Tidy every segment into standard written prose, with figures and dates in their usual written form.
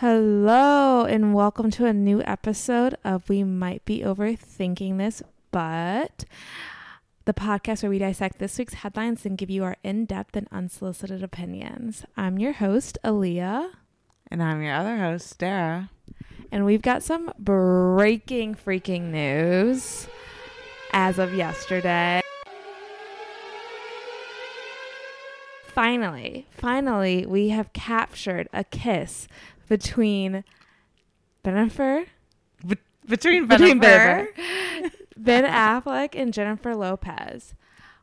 Hello and welcome to a new episode of We Might Be Overthinking This, but the podcast where we dissect this week's headlines and give you our in-depth and unsolicited opinions. I'm your host, Aaliyah. And I'm your other host, Sarah. And we've got some breaking freaking news as of yesterday. Finally, we have captured a kiss between Ben Affleck and Jennifer Lopez.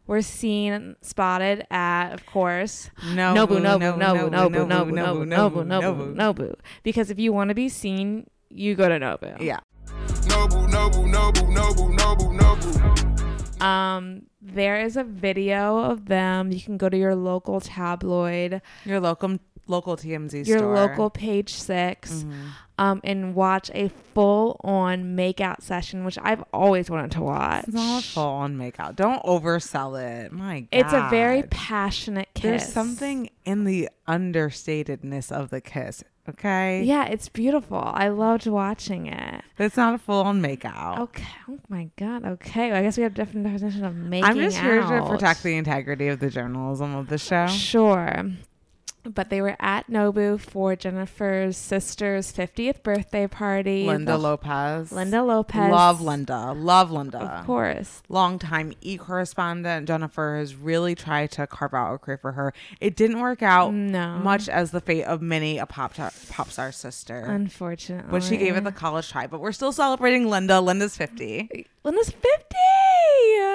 We're seen spotted at, of course, Nobu. Because if you want to be seen, you go to Nobu. Yeah. Nobu. There is a video of them. You can go to your local tabloid, your local TMZ store, your local Page Six, and watch a full-on makeout session, which I've always wanted to watch. It's not a full-on makeout. Don't oversell it. My God, it's a very passionate kiss. There's something in the understatedness of the kiss. Okay. Yeah, it's beautiful. I loved watching it. It's not a full-on makeout. Okay. Oh my God. Okay. Well, I guess we have a different definition of making out. I'm just here to protect the integrity of the journalism of the show. Sure. But they were at Nobu for Jennifer's sister's 50th birthday party. Linda Lopez. Love Linda. Of course. Longtime E! correspondent. Jennifer has really tried to carve out a career for her. It didn't work out. No. Much as the fate of many a pop star sister. Unfortunately. But she gave it the college try. But we're still celebrating Linda. Linda's 50. Linda's 50!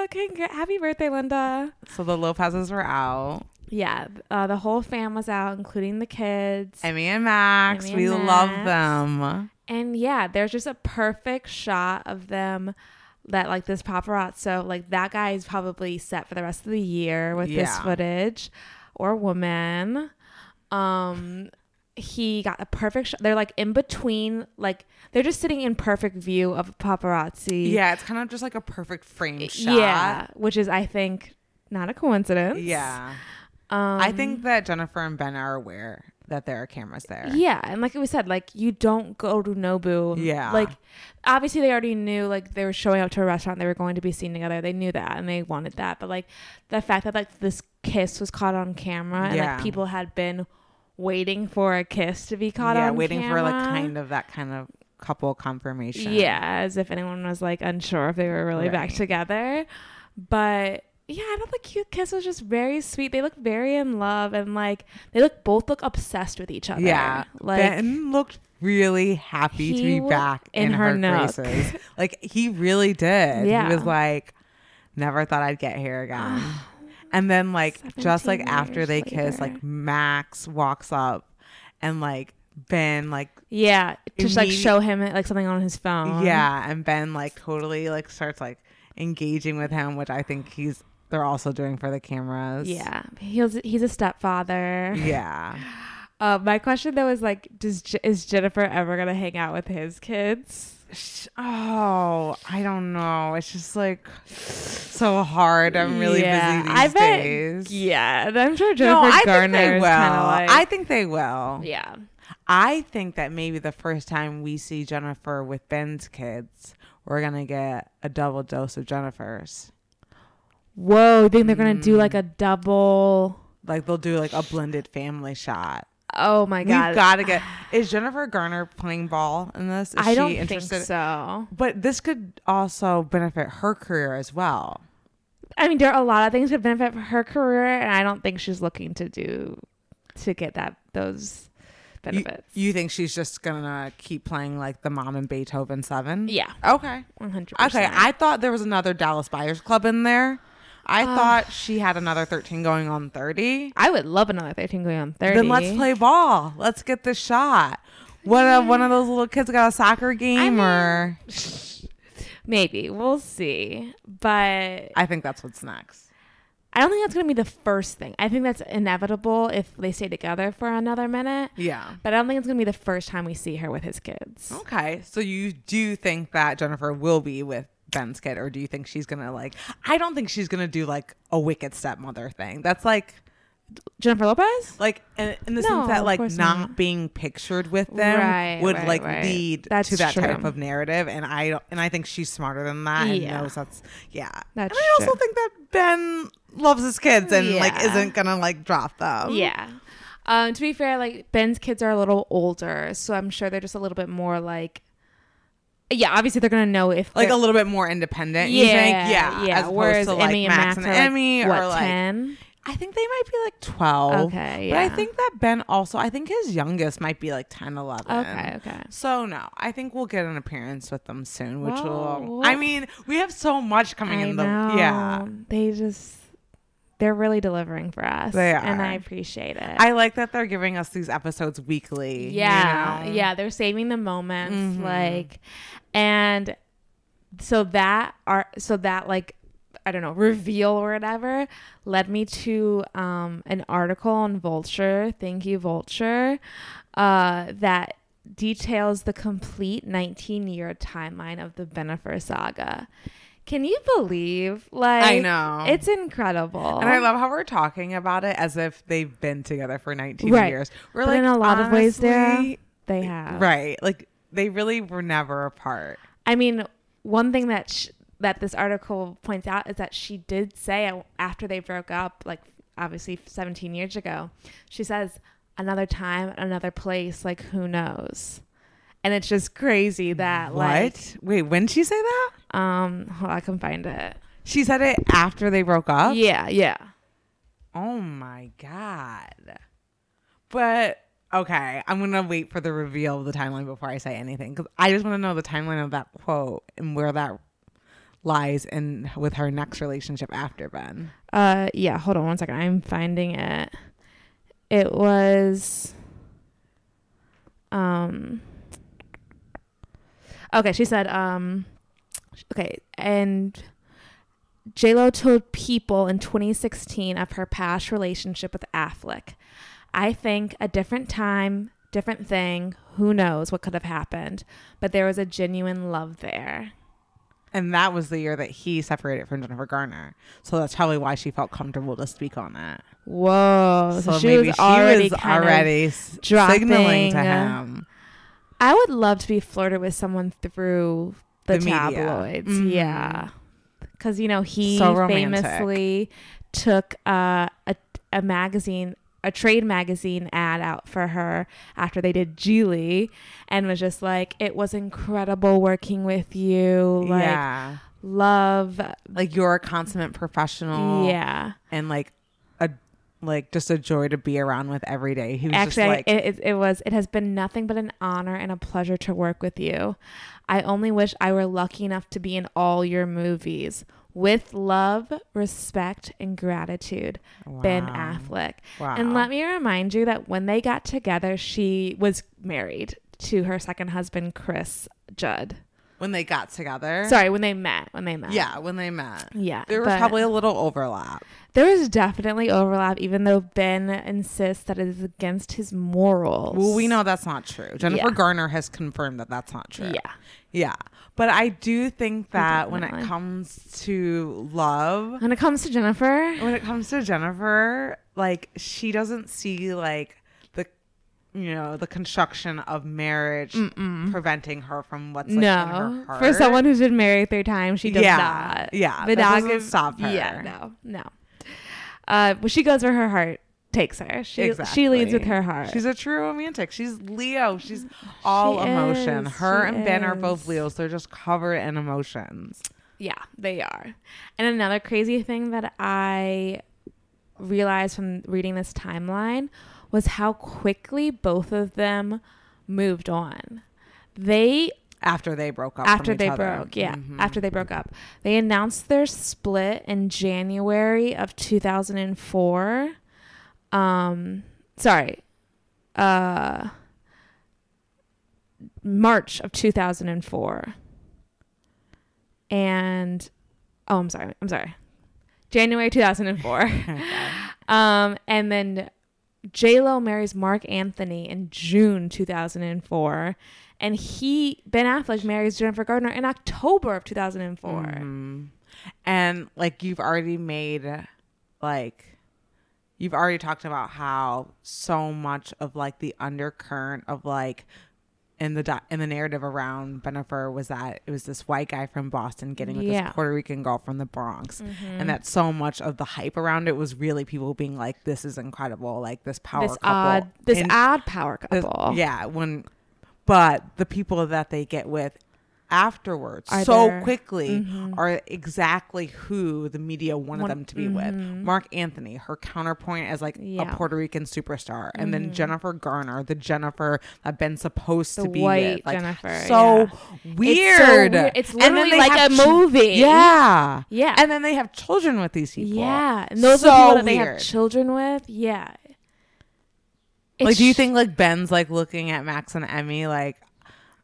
Okay, happy birthday, Linda. So the Lopezes were out. Yeah, the whole fam was out, including the kids. Emmy and Max. Love them. And yeah, there's just a perfect shot of them that, like, this paparazzo, like, that guy is probably set for the rest of the year with this footage, or woman. He got a perfect shot. They're like in between, like they're just sitting in perfect view of paparazzi. Yeah, it's kind of just like a perfect frame shot. Yeah, which is, I think, not a coincidence. Yeah. I think that Jennifer and Ben are aware that there are cameras there. Yeah. And like we said, like, you don't go to Nobu. Yeah. Like, obviously they already knew, like, they were showing up to a restaurant. They were going to be seen together. They knew that and they wanted that. But like the fact that like this kiss was caught on camera and like people had been waiting for a kiss to be caught on waiting camera. Waiting for like that kind of couple confirmation. Yeah. As if anyone was like unsure if they were really back together. But yeah, I thought the cute kiss was just very sweet. They look very in love, and like they both look obsessed with each other. Yeah, like Ben looked really happy to be back in her graces. Like he really did. Yeah. He was like, never thought I'd get here again. And then like just like after they kiss, like Max walks up and like Ben like just like show him like something on his phone. Yeah, and Ben like totally like starts like engaging with him, which I think they're also doing for the cameras. Yeah. He's a stepfather. Yeah. My question though is like, is Jennifer ever going to hang out with his kids? Oh, I don't know. It's just like so hard. I'm really busy these days. Yeah. I'm sure Jennifer Garner is kind of like, I think they will. Yeah. I think that maybe the first time we see Jennifer with Ben's kids, we're going to get a double dose of Jennifer's. Whoa, you think they're going to do like a double? Like they'll do like a blended family shot. Oh my God. We've got to get... Is Jennifer Garner playing ball in this? Is she interested? Think so. But this could also benefit her career as well. I mean, there are a lot of things that benefit her career, and I don't think she's looking to get those benefits. You think she's just gonna keep playing like the mom in Beethoven 7? Yeah. Okay. 100%. Okay. I thought there was another Dallas Buyers Club in there. I thought she had another 13 going on 30. I would love another 13 going on 30. Then let's play ball. Let's get the shot. What one of those little kids got a soccer game or maybe we'll see. But I think that's what's next. I don't think that's going to be the first thing. I think that's inevitable if they stay together for another minute. Yeah. But I don't think it's going to be the first time we see her with his kids. Okay. So you do think that Jennifer will be with Ben's kid, or do you think she's going to like... I don't think she's going to do like a wicked stepmother thing. That's like... Jennifer Lopez? Like, in the sense that, like, not being pictured with them would lead to that type of narrative. And I think she's smarter than that and knows that's, That's and I also think that Ben loves his kids and, like, isn't going to, like, drop them. Yeah. To be fair, like, Ben's kids are a little older, so I'm sure they're just a little bit more, like, obviously they're going to know if like a little bit more independent, you think? Yeah. As opposed to, like, Max and Emmy are, like, 10? I think they might be like 12. Okay, yeah. But I think that Ben also, I think his youngest might be like 10, 11. Okay. So no, I think we'll get an appearance with them soon, which will, I mean, we have so much coming in. They're really delivering for us. They are. And I appreciate it. I like that they're giving us these episodes weekly. Yeah. You know? Yeah. They're saving the moments. Mm-hmm. Like, and so that like, I don't know, reveal or whatever led me to an article on Vulture. Thank you, Vulture. That details the complete 19-year timeline of the Ben Affleck saga. Can you believe? Like, I know, it's incredible, and I love how we're talking about it as if they've been together for 19 years. We're but like, in a lot honestly, of ways, they have like they really were never apart. I mean, one thing that. That this article points out is that she did say after they broke up, like obviously 17 years ago, she says, another time, another place, like who knows? And it's just crazy that like... What? Wait, when did she say that? Hold on, I can find it. She said it after they broke up? Yeah. Oh my God. But... Okay, I'm going to wait for the reveal of the timeline before I say anything because I just want to know the timeline of that quote and where that... lies and with her next relationship after Ben. Hold on one second. I'm finding it. It was okay, she said okay, and J-Lo told People in 2016 of her past relationship with Affleck. I think a different time, different thing, who knows what could have happened, but there was a genuine love there. And that was the year that he separated from Jennifer Garner. So that's probably why she felt comfortable to speak on that. Whoa. So maybe she was already signaling to him. I would love to be flirted with someone through the tabloids. Mm-hmm. Yeah. Because, you know, he famously took a magazine, a trade magazine ad out for her after they did Geely and was just like, it was incredible working with you. Like, love. Like, you're a consummate professional. Yeah. And like, just a joy to be around with every day. He was it has been nothing but an honor and a pleasure to work with you. I only wish I were lucky enough to be in all your movies. With love, respect, and gratitude, Ben Affleck. Wow. And let me remind you that when they got together, she was married to her second husband, Chris Judd. When they got together? Sorry, when they met. Yeah, when they met. Yeah. There was probably a little overlap. There was definitely overlap, even though Ben insists that it is against his morals. Well, we know that's not true. Jennifer Garner has confirmed that that's not true. Yeah. But I do think that when it comes to love... When it comes to Jennifer, like, she doesn't see, like, the construction of marriage preventing her from what's like in her heart. For someone who's been married 3 times, she does not. Yeah, that doesn't stop her. Yeah, no. Well, she goes where her heart takes her. She leads with her heart. She's a true romantic. She's Leo. She's all emotion. Her and Ben are both Leos. They're just covered in emotions. Yeah, they are. And another crazy thing that I realized from reading this timeline was how quickly both of them moved on. After they broke up. They announced their split in January of 2004. March of 2004. And I'm sorry. January 2004. Okay. And then J-Lo marries Mark Anthony in June 2004, and Ben Affleck marries Jennifer Garner in October of 2004. And like, you've already made like you've already talked about how so much of like the undercurrent of like in the narrative around Ben Affleck was that it was this white guy from Boston getting with this Puerto Rican girl from the Bronx. Mm-hmm. And that so much of the hype around it was really people being like, this is incredible. Like this power couple. This odd power couple. But the people that they get with afterwards quickly are exactly who the media wanted them to be with. Mark Anthony, her counterpoint as like a Puerto Rican superstar, and then Jennifer Garner, the Jennifer that Ben's supposed to be with, like Jennifer, weird. It's literally like a movie. Yeah. And then they have children with these people. Yeah, and those are people that they have children with. Yeah. Like, do you think like Ben's like looking at Max and Emmy like?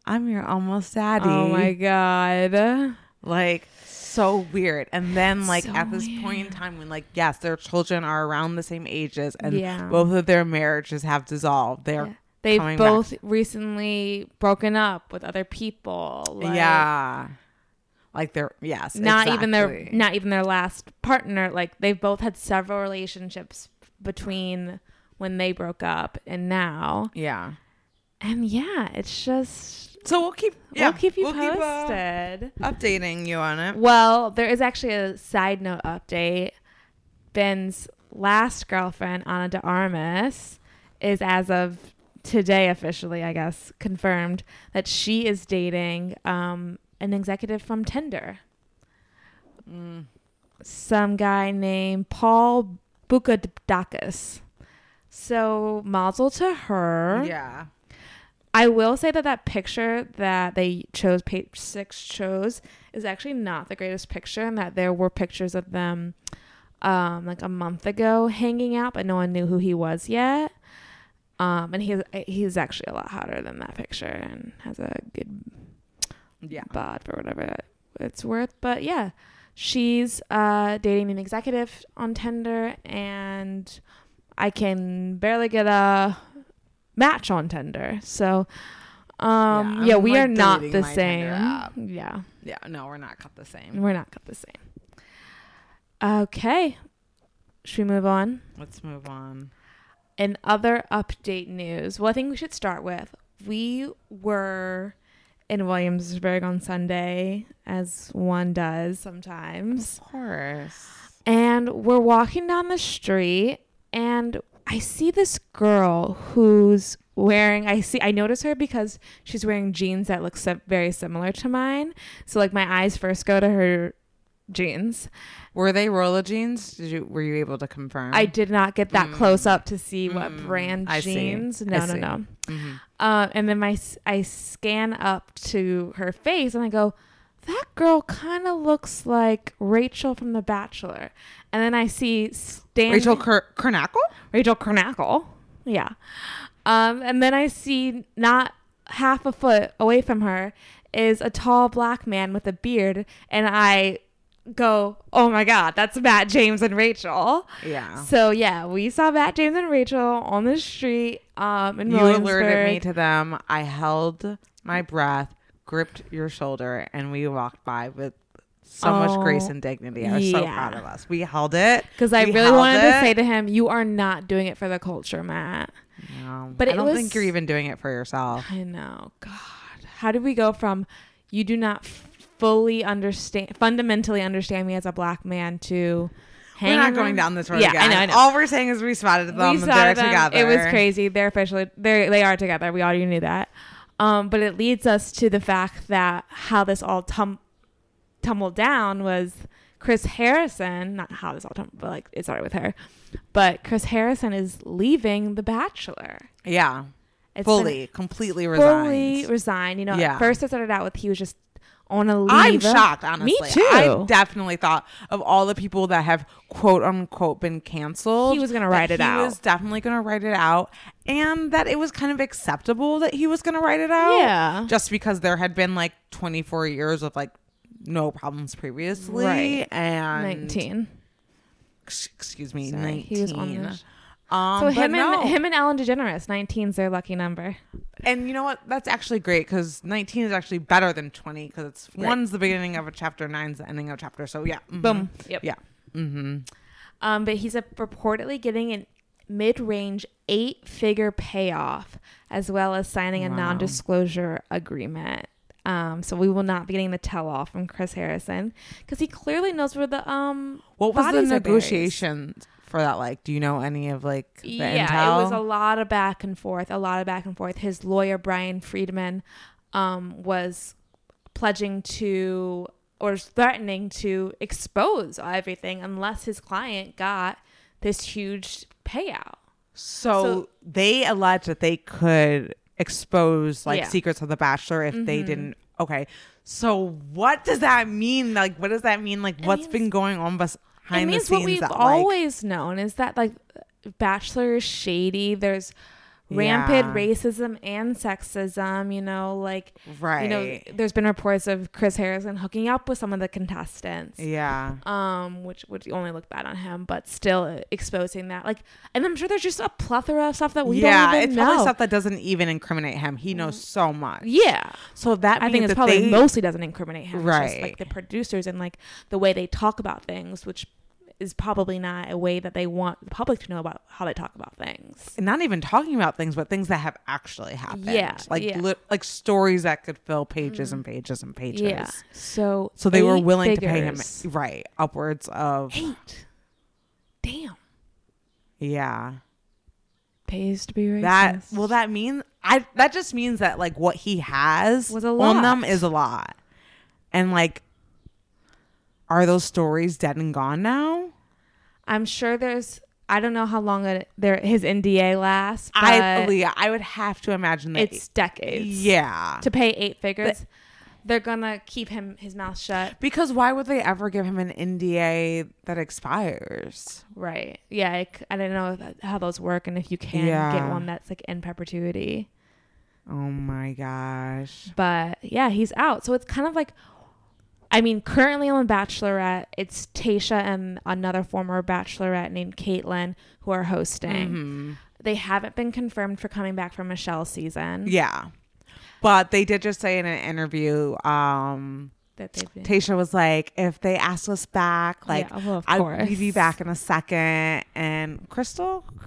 I'm your almost daddy. Oh my God. Like, so weird. And then like at this point in time when like, yes, their children are around the same ages and both of their marriages have dissolved. They've both recently broken up with other people. Like, like they're not even their last partner. Like they've both had several relationships between when they broke up and now. Yeah. And it's just so we'll keep you posted, updating you on it. Well, there is actually a side note update. Ben's last girlfriend, Ana de Armas, is as of today officially, I guess, confirmed that she is dating an executive from Tinder, some guy named Paul Bukadakis. So mazel to her. Yeah. I will say that picture that they chose, Page 6 chose, is actually not the greatest picture, and that there were pictures of them like a month ago hanging out, but no one knew who he was yet. And he's actually a lot hotter than that picture and has a good bod for whatever it's worth. But yeah, she's dating an executive on Tinder, and I can barely get a match on Tinder. So we are not the same. We're not cut the same. Okay, should we move on? Let's move on. In other update news, I think we should start with, we were in Williamsburg on Sunday, as one does sometimes, of course, and we're walking down the street and I see this girl who's wearing, I notice her because she's wearing jeans that look very similar to mine. So like my eyes first go to her jeans. Were they Rolla jeans? Were you able to confirm? I did not get that close up to see what brand jeans. See. No. Mm-hmm. And then I scan up to her face and I go, that girl kind of looks like Rachel from The Bachelor. And then I see Rachel Kernackel. Yeah. And then I see not half a foot away from her is a tall black man with a beard. And I go, oh my God, that's Matt, James, and Rachel. Yeah. So yeah, we saw Matt, James, and Rachel on the street in Williamsburg. You alerted me to them. I held my breath, gripped your shoulder, and we walked by with so much grace and dignity. I was so proud of us. We held it because I really wanted to say to him, you are not doing it for the culture, Matt. No, but I don't think you're even doing it for yourself. I know. God, how did we go from you do not fundamentally understand me as a black man to we're not going down this road again. I know. All we're saying is we spotted them. They're together. It was crazy. They're officially they are together. We already knew that. But it leads us to the fact that how this all tumbled down was Chris Harrison. Not how this all tumbled, but like it started with her. But Chris Harrison is leaving The Bachelor. Yeah, completely resigned. You know, at first it started out with he was just on a leave. I'm shocked, honestly. Me too. I definitely thought of all the people that have quote unquote been canceled, he was going to write it out. He was definitely going to write it out. And that it was kind of acceptable that he was going to write it out. Yeah. Just because there had been like 24 years of like no problems previously. Right. And 19. Excuse me. Sorry, 19. He was on the so him and Ellen DeGeneres, 19's their lucky number. And you know what? That's actually great because 19 is actually better than 20 because it's one's the beginning of a chapter, nine's the ending of a chapter. So yeah. Mm-hmm. Boom. Yep. Yeah. Mm-hmm. But he's reportedly getting an mid-range eight-figure payoff, as well as signing a non-disclosure agreement. So we will not be getting the tell-off from Chris Harrison, because he clearly knows where the what was the negotiations for that? Like, do you know any of like the intel? It was a lot of back and forth, His lawyer Brian Friedman was pledging to or threatening to expose everything unless his client got this huge payout. So they alleged that they could expose like secrets of The Bachelor if they didn't. Okay, so what does that mean? Like, what does that mean? Like, what's been going on behind the scenes? It means what we've always known is that like Bachelor is shady. There's rampant racism and sexism. You know, like you know, there's been reports of Chris Harrison hooking up with some of the contestants. Which would only look bad on him, but still exposing that. Like, and I'm sure there's just a plethora of stuff that we don't even know. Yeah, it's probably stuff that doesn't even incriminate him. He knows so much. Yeah. So that means I think it's probably mostly doesn't incriminate him. Right. It's just like the producers and like the way they talk about things, which is probably not a way that they want the public to know about how they talk about things. And not even talking about things, but things that have actually happened. Yeah. Like, like stories that could fill pages and pages and pages. Yeah. So they were willing to pay him, upwards of... $8 Damn. Yeah. Pays to be racist. That just means that like what he has on them is a lot. And like, are those stories dead and gone now? I'm sure there's... I don't know how long his NDA lasts, but... I would have to imagine that... It's decades. Yeah. To pay eight figures. But they're going to keep his mouth shut. Because why would they ever give him an NDA that expires? Right. Yeah. I don't know how those work and if you can get one that's like in perpetuity. Oh my gosh. But yeah, he's out. So it's kind of like... I mean, currently on The Bachelorette, it's Tayshia and another former Bachelorette named Caitlin who are hosting. Mm-hmm. They haven't been confirmed for coming back from Michelle's season. Yeah. But they did just say in an interview, that Tayshia was like, if they asked us back, like, we'd be back in a second. And Caitlin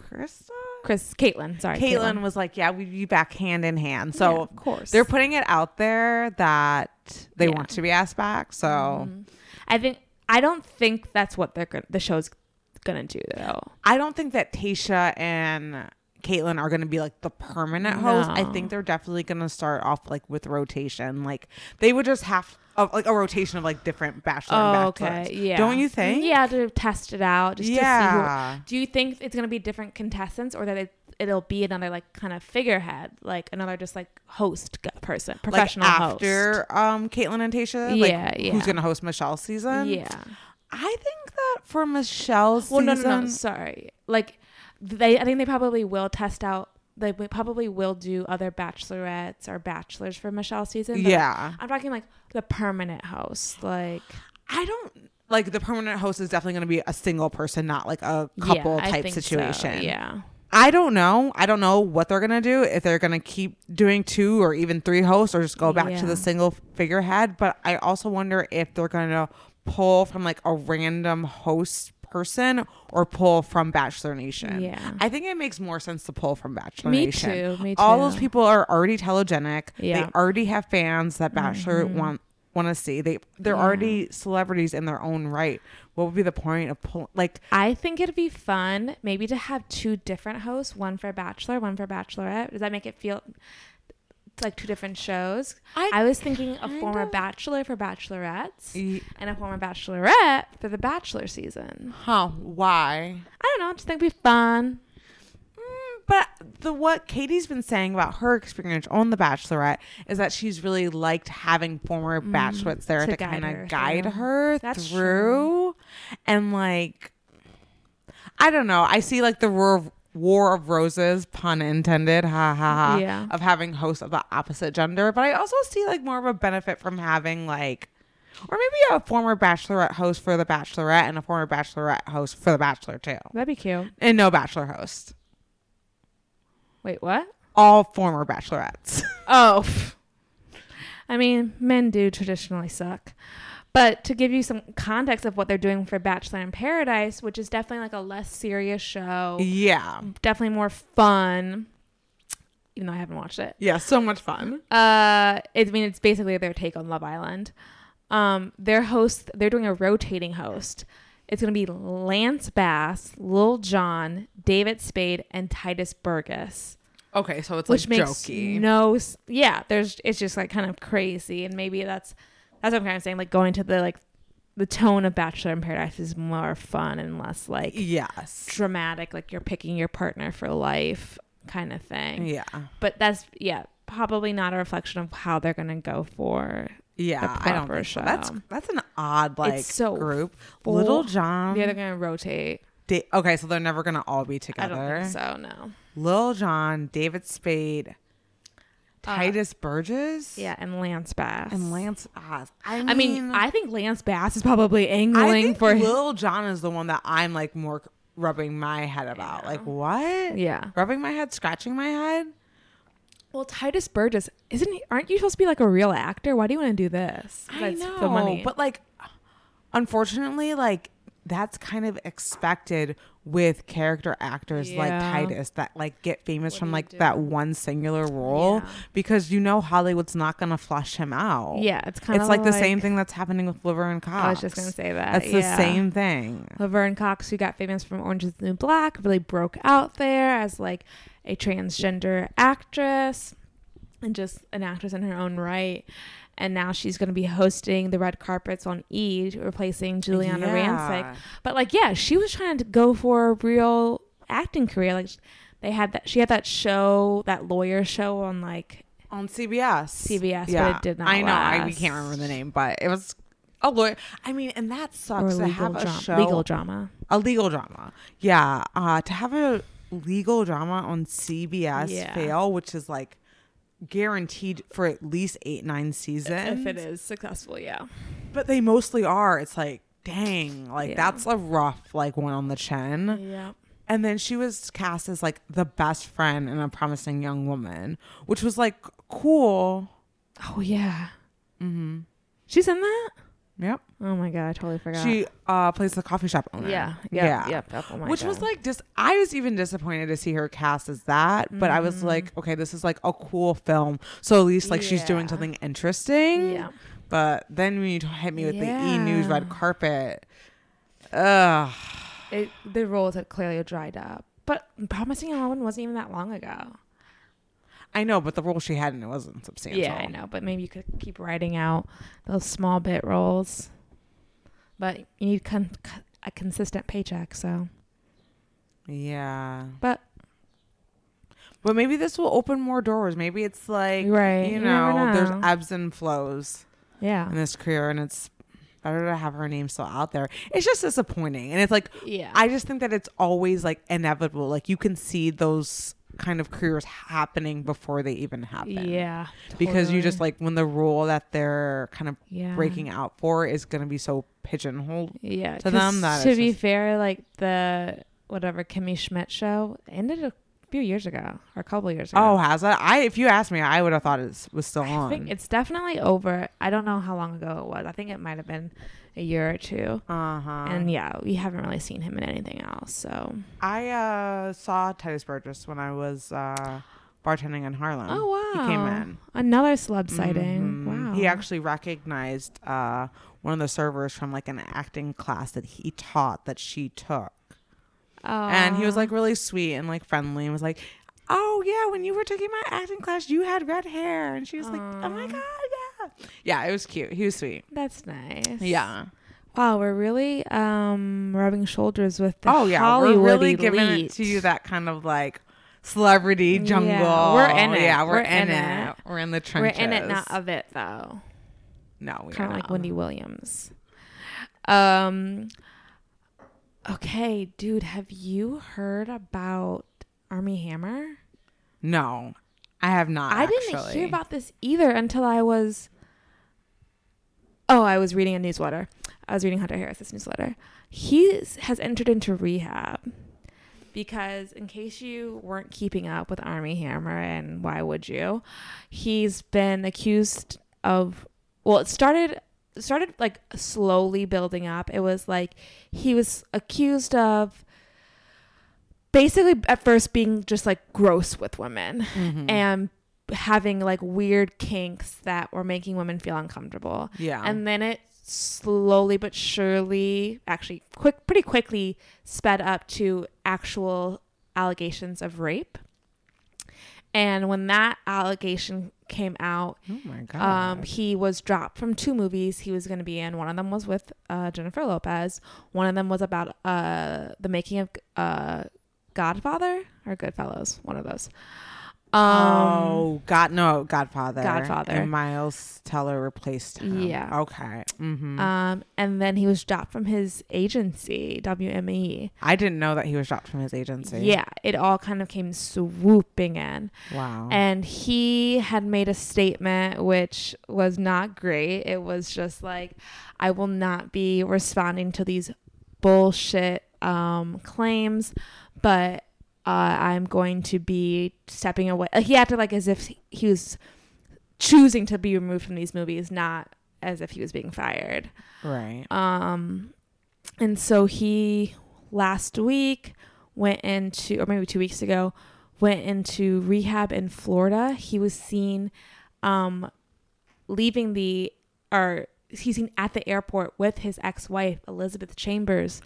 was like, yeah, we'd be back hand in hand. So yeah, of course they're putting it out there that they want to be asked back. So I don't think that's what the show's gonna do though. I don't think that Tayshia and Caitlin are gonna be like the permanent host. I think they're definitely gonna start off like with rotation. Like they would just have like a rotation of like different bachelor and bachelorettes. Okay. Yeah. Don't you think? Yeah, to test it out. Just to see who. Do you think it's gonna be different contestants or that it'll be another like kind of figurehead, like another just like host person, professional like after, host. Caitlin and Tayshia? Like, who's gonna host Michelle's season? Yeah. I think that for Michelle's season. No. Sorry. Like I think they probably will test out. They probably will do other bachelorettes or bachelors for Michelle's season. Yeah. I'm talking like the permanent host. Like, I don't like the permanent host is definitely going to be a single person, not like a couple type situation. So, yeah. I don't know. I don't know what they're going to do. If they're going to keep doing two or even three hosts or just go back to the single figurehead. But I also wonder if they're going to pull from like a random host person or pull from Bachelor Nation. Yeah, I think it makes more sense to pull from Bachelor Nation. Me too. All those people are already telegenic. Yeah. They already have fans that Bachelor want to see. They're already celebrities in their own right. What would be the point of pulling? Like, I think it'd be fun maybe to have two different hosts, one for Bachelor, one for Bachelorette. Does that make it feel like two different shows? I was thinking a former Bachelor for Bachelorettes and a former Bachelorette for the Bachelor season. Huh? Why? I don't know. I just think it'd be fun. But what Katie's been saying about her experience on The Bachelorette is that she's really liked having former Bachelorettes there to kind of guide her through. True. And like, I don't know. I see like the War of Roses, pun intended, of having hosts of the opposite gender. But I also see like more of a benefit from having like, or maybe a former Bachelorette host for the Bachelorette and a former Bachelorette host for the Bachelor too. That'd be cute. And no Bachelor host. Wait, what? All former Bachelorettes. I mean, men do traditionally suck. But to give you some context of what they're doing for Bachelor in Paradise, which is definitely like a less serious show. Yeah. Definitely more fun. Even though I haven't watched it. Yeah, so much fun. It's basically their take on Love Island. They're doing a rotating host. It's going to be Lance Bass, Lil Jon, David Spade, and Titus Burgess. Okay, so it's which like makes jokey. No, yeah, it's just like kind of crazy, and maybe that's what I'm kind of saying. Like going to the like the tone of Bachelor in Paradise is more fun and less like dramatic, like you're picking your partner for life kind of thing. Yeah, but that's probably not a reflection of how they're going to go for. Yeah, I don't think so. That's an odd like it's so group. Full. Lil Jon. Yeah, they're gonna rotate. Okay, so they're never gonna all be together. I don't think so, no. Lil Jon, David Spade, Titus Burgess. Yeah, and Lance Bass. I mean, I think Lance Bass is probably angling for Lil Jon is the one that I'm like more rubbing my head about. Yeah. Like what? Yeah, rubbing my head, scratching my head. Well, Titus Burgess, aren't you supposed to be like a real actor? Why do you want to do this? I know, the money. But like, unfortunately, like that's kind of expected with character actors like Titus that like get famous from like that one singular role because you know Hollywood's not gonna flush him out. Yeah, it's like the same thing that's happening with Laverne Cox. I was just gonna say that. That's the same thing. Laverne Cox, who got famous from Orange is the New Black, really broke out there as like a transgender actress and just an actress in her own right, and now she's going to be hosting the red carpets on E, replacing Juliana Rancic. But like she was trying to go for a real acting career. Like they had that show, that lawyer show on like on CBS but it did not last. We can't remember the name, but it was a lawyer. I mean, and that sucks to have a legal drama to have a legal drama on CBS fail, which is like guaranteed for at least 8-9 seasons if it is successful. But they mostly are. It's like dang, like that's a rough like one on the chin. And then she was cast as like the best friend and a promising young woman, which was like cool. She's in that. Yep. Oh my God, I totally forgot. She plays the coffee shop owner. Oh my God. Was like I was even disappointed to see her cast as that, but I was like, okay, this is like a cool film. So at least like she's doing something interesting. Yeah. But then when you hit me with the E! News red carpet, the roles have clearly dried up. But Promising Young Woman wasn't even that long ago. I know, but the role she had in it wasn't substantial. Yeah, I know, but maybe you could keep writing out those small bit roles. But you need a consistent paycheck, so. Yeah. But maybe this will open more doors. Maybe it's like, you know, there's ebbs and flows in this career, and it's better to have her name still out there. It's just disappointing. And it's like, I just think that it's always like inevitable. Like you can see those kind of careers happening before they even happen. Yeah, totally. Because you just like when the role that they're kind of breaking out for is going to be so pigeonholed to them. That to be fair, like the whatever Kimmy Schmidt show ended a few years ago or a couple years ago. Oh, has it? If you asked me, I would have thought it was still on. I think it's definitely over. I don't know how long ago it was. I think it might have been a year or two. And we haven't really seen him in anything else. So I saw Titus Burgess when I was bartending in Harlem. Oh wow! He came in. Another celeb sighting. Wow. He actually recognized one of the servers from like an acting class that he taught that she took. Oh. And he was like really sweet and like friendly and was like, oh yeah, when you were taking my acting class you had red hair. And she was like, oh my God, yeah, it was cute. He was sweet. That's nice. Yeah. Wow, we're really rubbing shoulders with the Hollywood we're really elite. Giving it to you, that kind of like celebrity jungle. We're in it. Yeah, we're in it. We're in the trenches. We're in it, not of it though. No, we are kind of like Wendy Williams. Okay, dude, have you heard about Armie Hammer? No, I have not. I didn't hear about this either until I was reading a newsletter. I was reading Hunter Harris's newsletter. He has entered into rehab because, in case you weren't keeping up with Armie Hammer, and why would you? He's been accused of, well, it started started like slowly building up. It was like he was accused of basically at first being just like gross with women and having like weird kinks that were making women feel uncomfortable. Yeah. And then it slowly but surely, actually pretty quickly sped up to actual allegations of rape. And when that allegation came out, he was dropped from 2 movies he was going to be in. One of them was with Jennifer Lopez. One of them was about the making of Godfather or Goodfellas. One of those. Godfather. Godfather. And Miles Teller replaced him. Yeah. Okay. Mm-hmm. And then he was dropped from his agency, WME. I didn't know that he was dropped from his agency. Yeah. It all kind of came swooping in. Wow. And he had made a statement which was not great. It was just like, I will not be responding to these bullshit claims, but I'm going to be stepping away. He acted like as if he was choosing to be removed from these movies, not as if he was being fired. Right. And so he last week went into, or maybe 2 weeks ago, went into rehab in Florida. He was seen leaving the, or he's seen at the airport with his ex-wife, Elizabeth Chambers,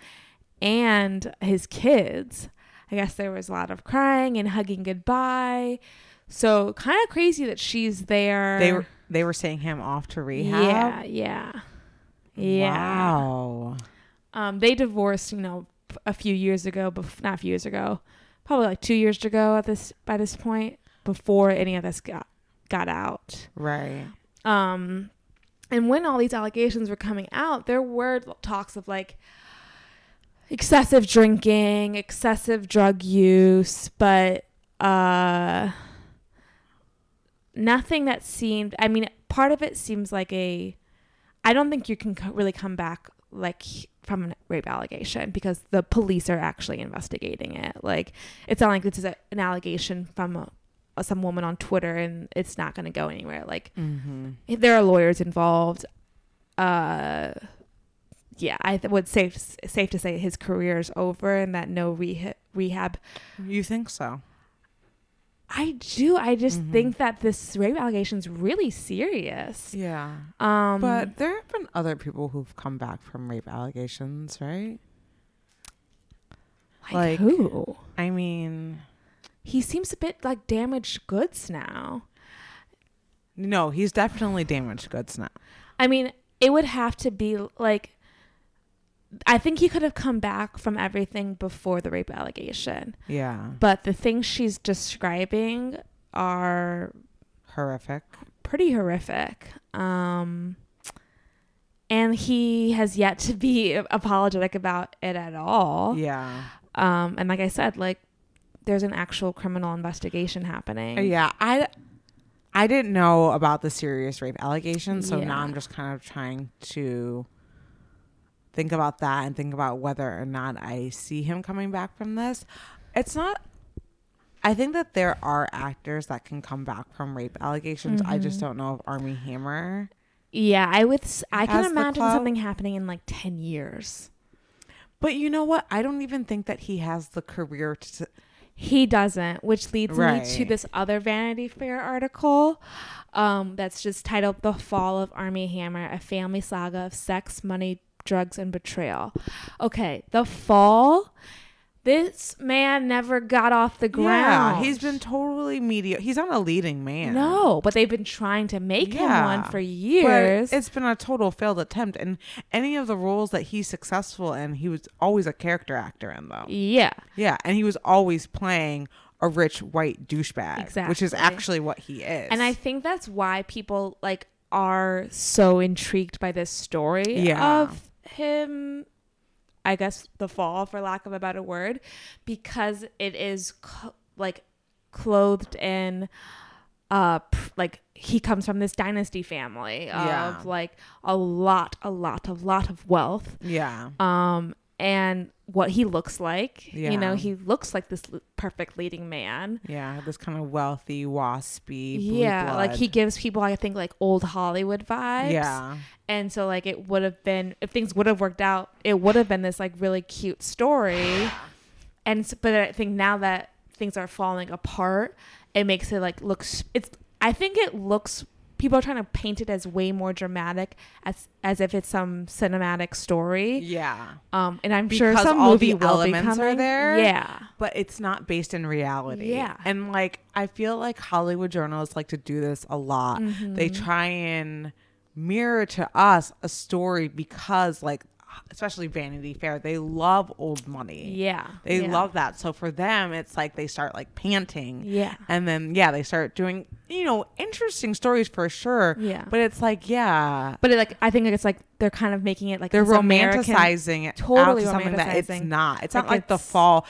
and his kids. I guess there was a lot of crying and hugging goodbye. So kind of crazy that she's there. They were sending him off to rehab. Yeah. Wow. They divorced, a few years ago, not a few years ago, probably like 2 years ago by this point, before any of this got out. Right. And when all these allegations were coming out, there were talks of like excessive drinking, excessive drug use, but nothing that seemed, part of it seems like I don't think you can really come back like from a rape allegation because the police are actually investigating it. Like, it's not like this is an allegation from some woman on Twitter and it's not going to go anywhere. Like, there are lawyers involved. Yeah, I would safe to say his career is over and that no rehab. You think so? I do. I just think that this rape allegation is really serious. Yeah. But there have been other people who've come back from rape allegations, right? Like who? He seems a bit like damaged goods now. No, he's definitely damaged goods now. It would have to be like, I think he could have come back from everything before the rape allegation. Yeah. But the things she's describing are horrific. Pretty horrific. And he has yet to be apologetic about it at all. Yeah. And like I said, like there's an actual criminal investigation happening. Yeah. I didn't know about the serious rape allegation. So now I'm just kind of trying to think about that and think about whether or not I see him coming back from this. It's not, I think that there are actors that can come back from rape allegations. I just don't know if Armie Hammer. Yeah, I can imagine something happening in like 10 years. But you know what? I don't even think that he has the career to. He doesn't, which leads me to this other Vanity Fair article that's just titled The Fall of Armie Hammer, a Family Saga of Sex, Money, Drugs, and Betrayal. Okay, the fall. This man never got off the ground. Yeah, he's been totally mediocre. He's not a leading man. No, but they've been trying to make him one for years. But it's been a total failed attempt. And any of the roles that he's successful in, he was always a character actor in, though. Yeah. Yeah, and he was always playing a rich white douchebag, which is actually what he is. And I think that's why people like are so intrigued by this story of him, I guess, the fall, for lack of a better word, because it is clothed in he comes from this dynasty family of like a lot of wealth. and what he looks like. Yeah. You know, he looks like this perfect leading man. Yeah, this kind of wealthy, waspy, blue blood. Like he gives people, I think, like old Hollywood vibes. Yeah. And so like it would have been, if things would have worked out, it would have been this like really cute story. And but I think now that things are falling apart, it makes it like looks, it's, I think it looks, people are trying to paint it as way more dramatic, as if it's some cinematic story. Yeah. And I'm sure some movie elements are there. Yeah. But it's not based in reality. Yeah. And like I feel like Hollywood journalists like to do this a lot. Mm-hmm. They try and mirror to us a story because like, especially Vanity Fair, they love old money. Yeah. They love that. So for them, it's like they start like panting. Yeah. And then, yeah, they start doing, you know, interesting stories for sure. Yeah. But it's like, yeah. But it, like, I think it's like they're kind of making it like they're romanticizing it. Totally romanticizing. Something that it's not. It's like not like The Fall.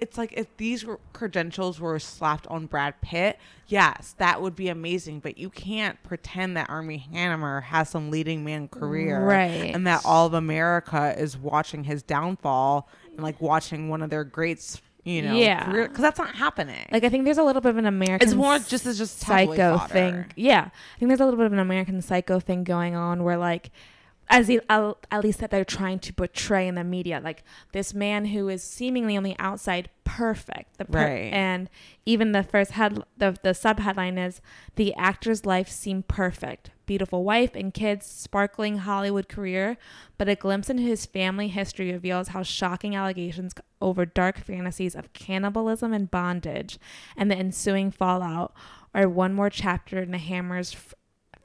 It's like if these credentials were slapped on Brad Pitt, yes, that would be amazing. But you can't pretend that Armie Hammer has some leading man career, right? And that all of America is watching his downfall and like watching one of their greats, you know, career, because that's not happening. Like I think there's a little bit of an American. It's more just psycho thing. Yeah, I think there's a little bit of an American psycho thing going on where like. At least that they're trying to portray in the media, like this man who is seemingly on the outside perfect, right? And even the first head, the sub headline is the actor's life seemed perfect, beautiful wife and kids, sparkling Hollywood career, but a glimpse into his family history reveals how shocking allegations over dark fantasies of cannibalism and bondage, and the ensuing fallout, are one more chapter in the Hammer's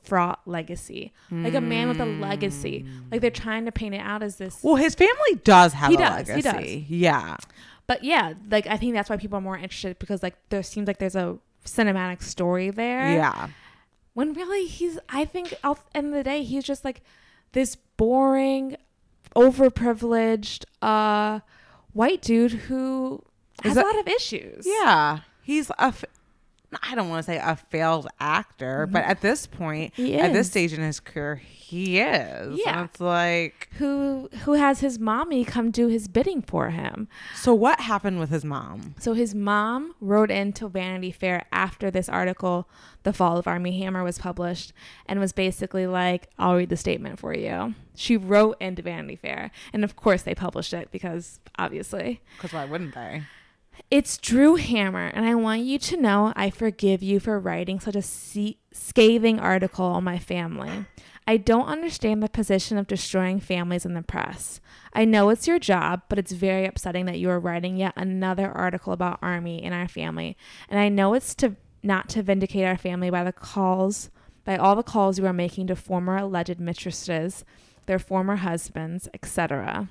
fraught legacy. Like a man with a legacy, like they're trying to paint it out as this. Well, his family does have a legacy. Yeah, but yeah, like I think that's why people are more interested, because like there seems like there's a cinematic story there. Yeah, when really he's, I think at the end of the day, he's just like this boring, overprivileged white dude who has a lot of issues. Yeah, he's I don't want to say a failed actor, but at this point, at this stage in his career, he is. Yeah. And it's like... Who has his mommy come do his bidding for him. So what happened with his mom? So his mom wrote into Vanity Fair after this article, The Fall of Armie Hammer, was published, and was basically like, I'll read the statement for you. She wrote into Vanity Fair. And of course they published it, because obviously. Because why wouldn't they? It's Drew Hammer, and I want you to know I forgive you for writing such a scathing article on my family. I don't understand the position of destroying families in the press. I know it's your job, but it's very upsetting that you are writing yet another article about Armie and our family. And I know it's not to vindicate our family by all the calls you are making to former alleged mistresses, their former husbands, etc.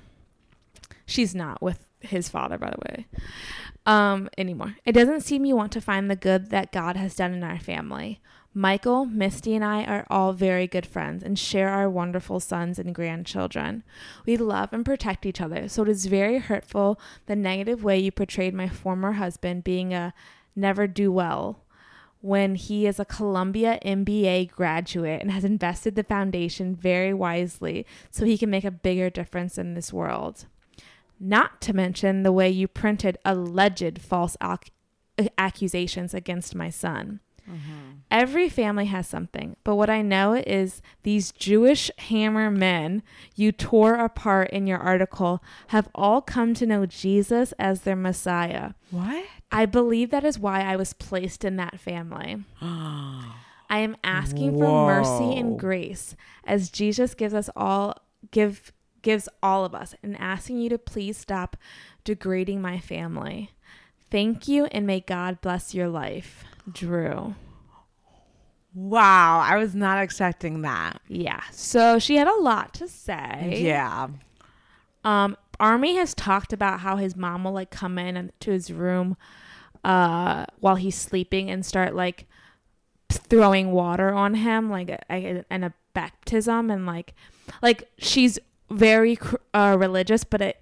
She's not with his father, by the way, anymore. It doesn't seem you want to find the good that God has done in our family. Michael, Misty, and I are all very good friends and share our wonderful sons and grandchildren. We love and protect each other, so it is very hurtful the negative way you portrayed my former husband being a never-do-well when he is a Columbia MBA graduate and has invested the foundation very wisely so he can make a bigger difference in this world. Not to mention the way you printed alleged false accusations against my son. Mm-hmm. Every family has something, but what I know is these Jewish Hammer men you tore apart in your article have all come to know Jesus as their Messiah. What? I believe that is why I was placed in that family. I am asking for mercy and grace as Jesus gives all of us, and asking you to please stop degrading my family. Thank you, and may God bless your life, Drew. Wow, I was not expecting that. Yeah, so she had a lot to say. Yeah. Armie has talked about how his mom will like come in to his room while he's sleeping and start like throwing water on him, like a baptism, and like she's very religious, but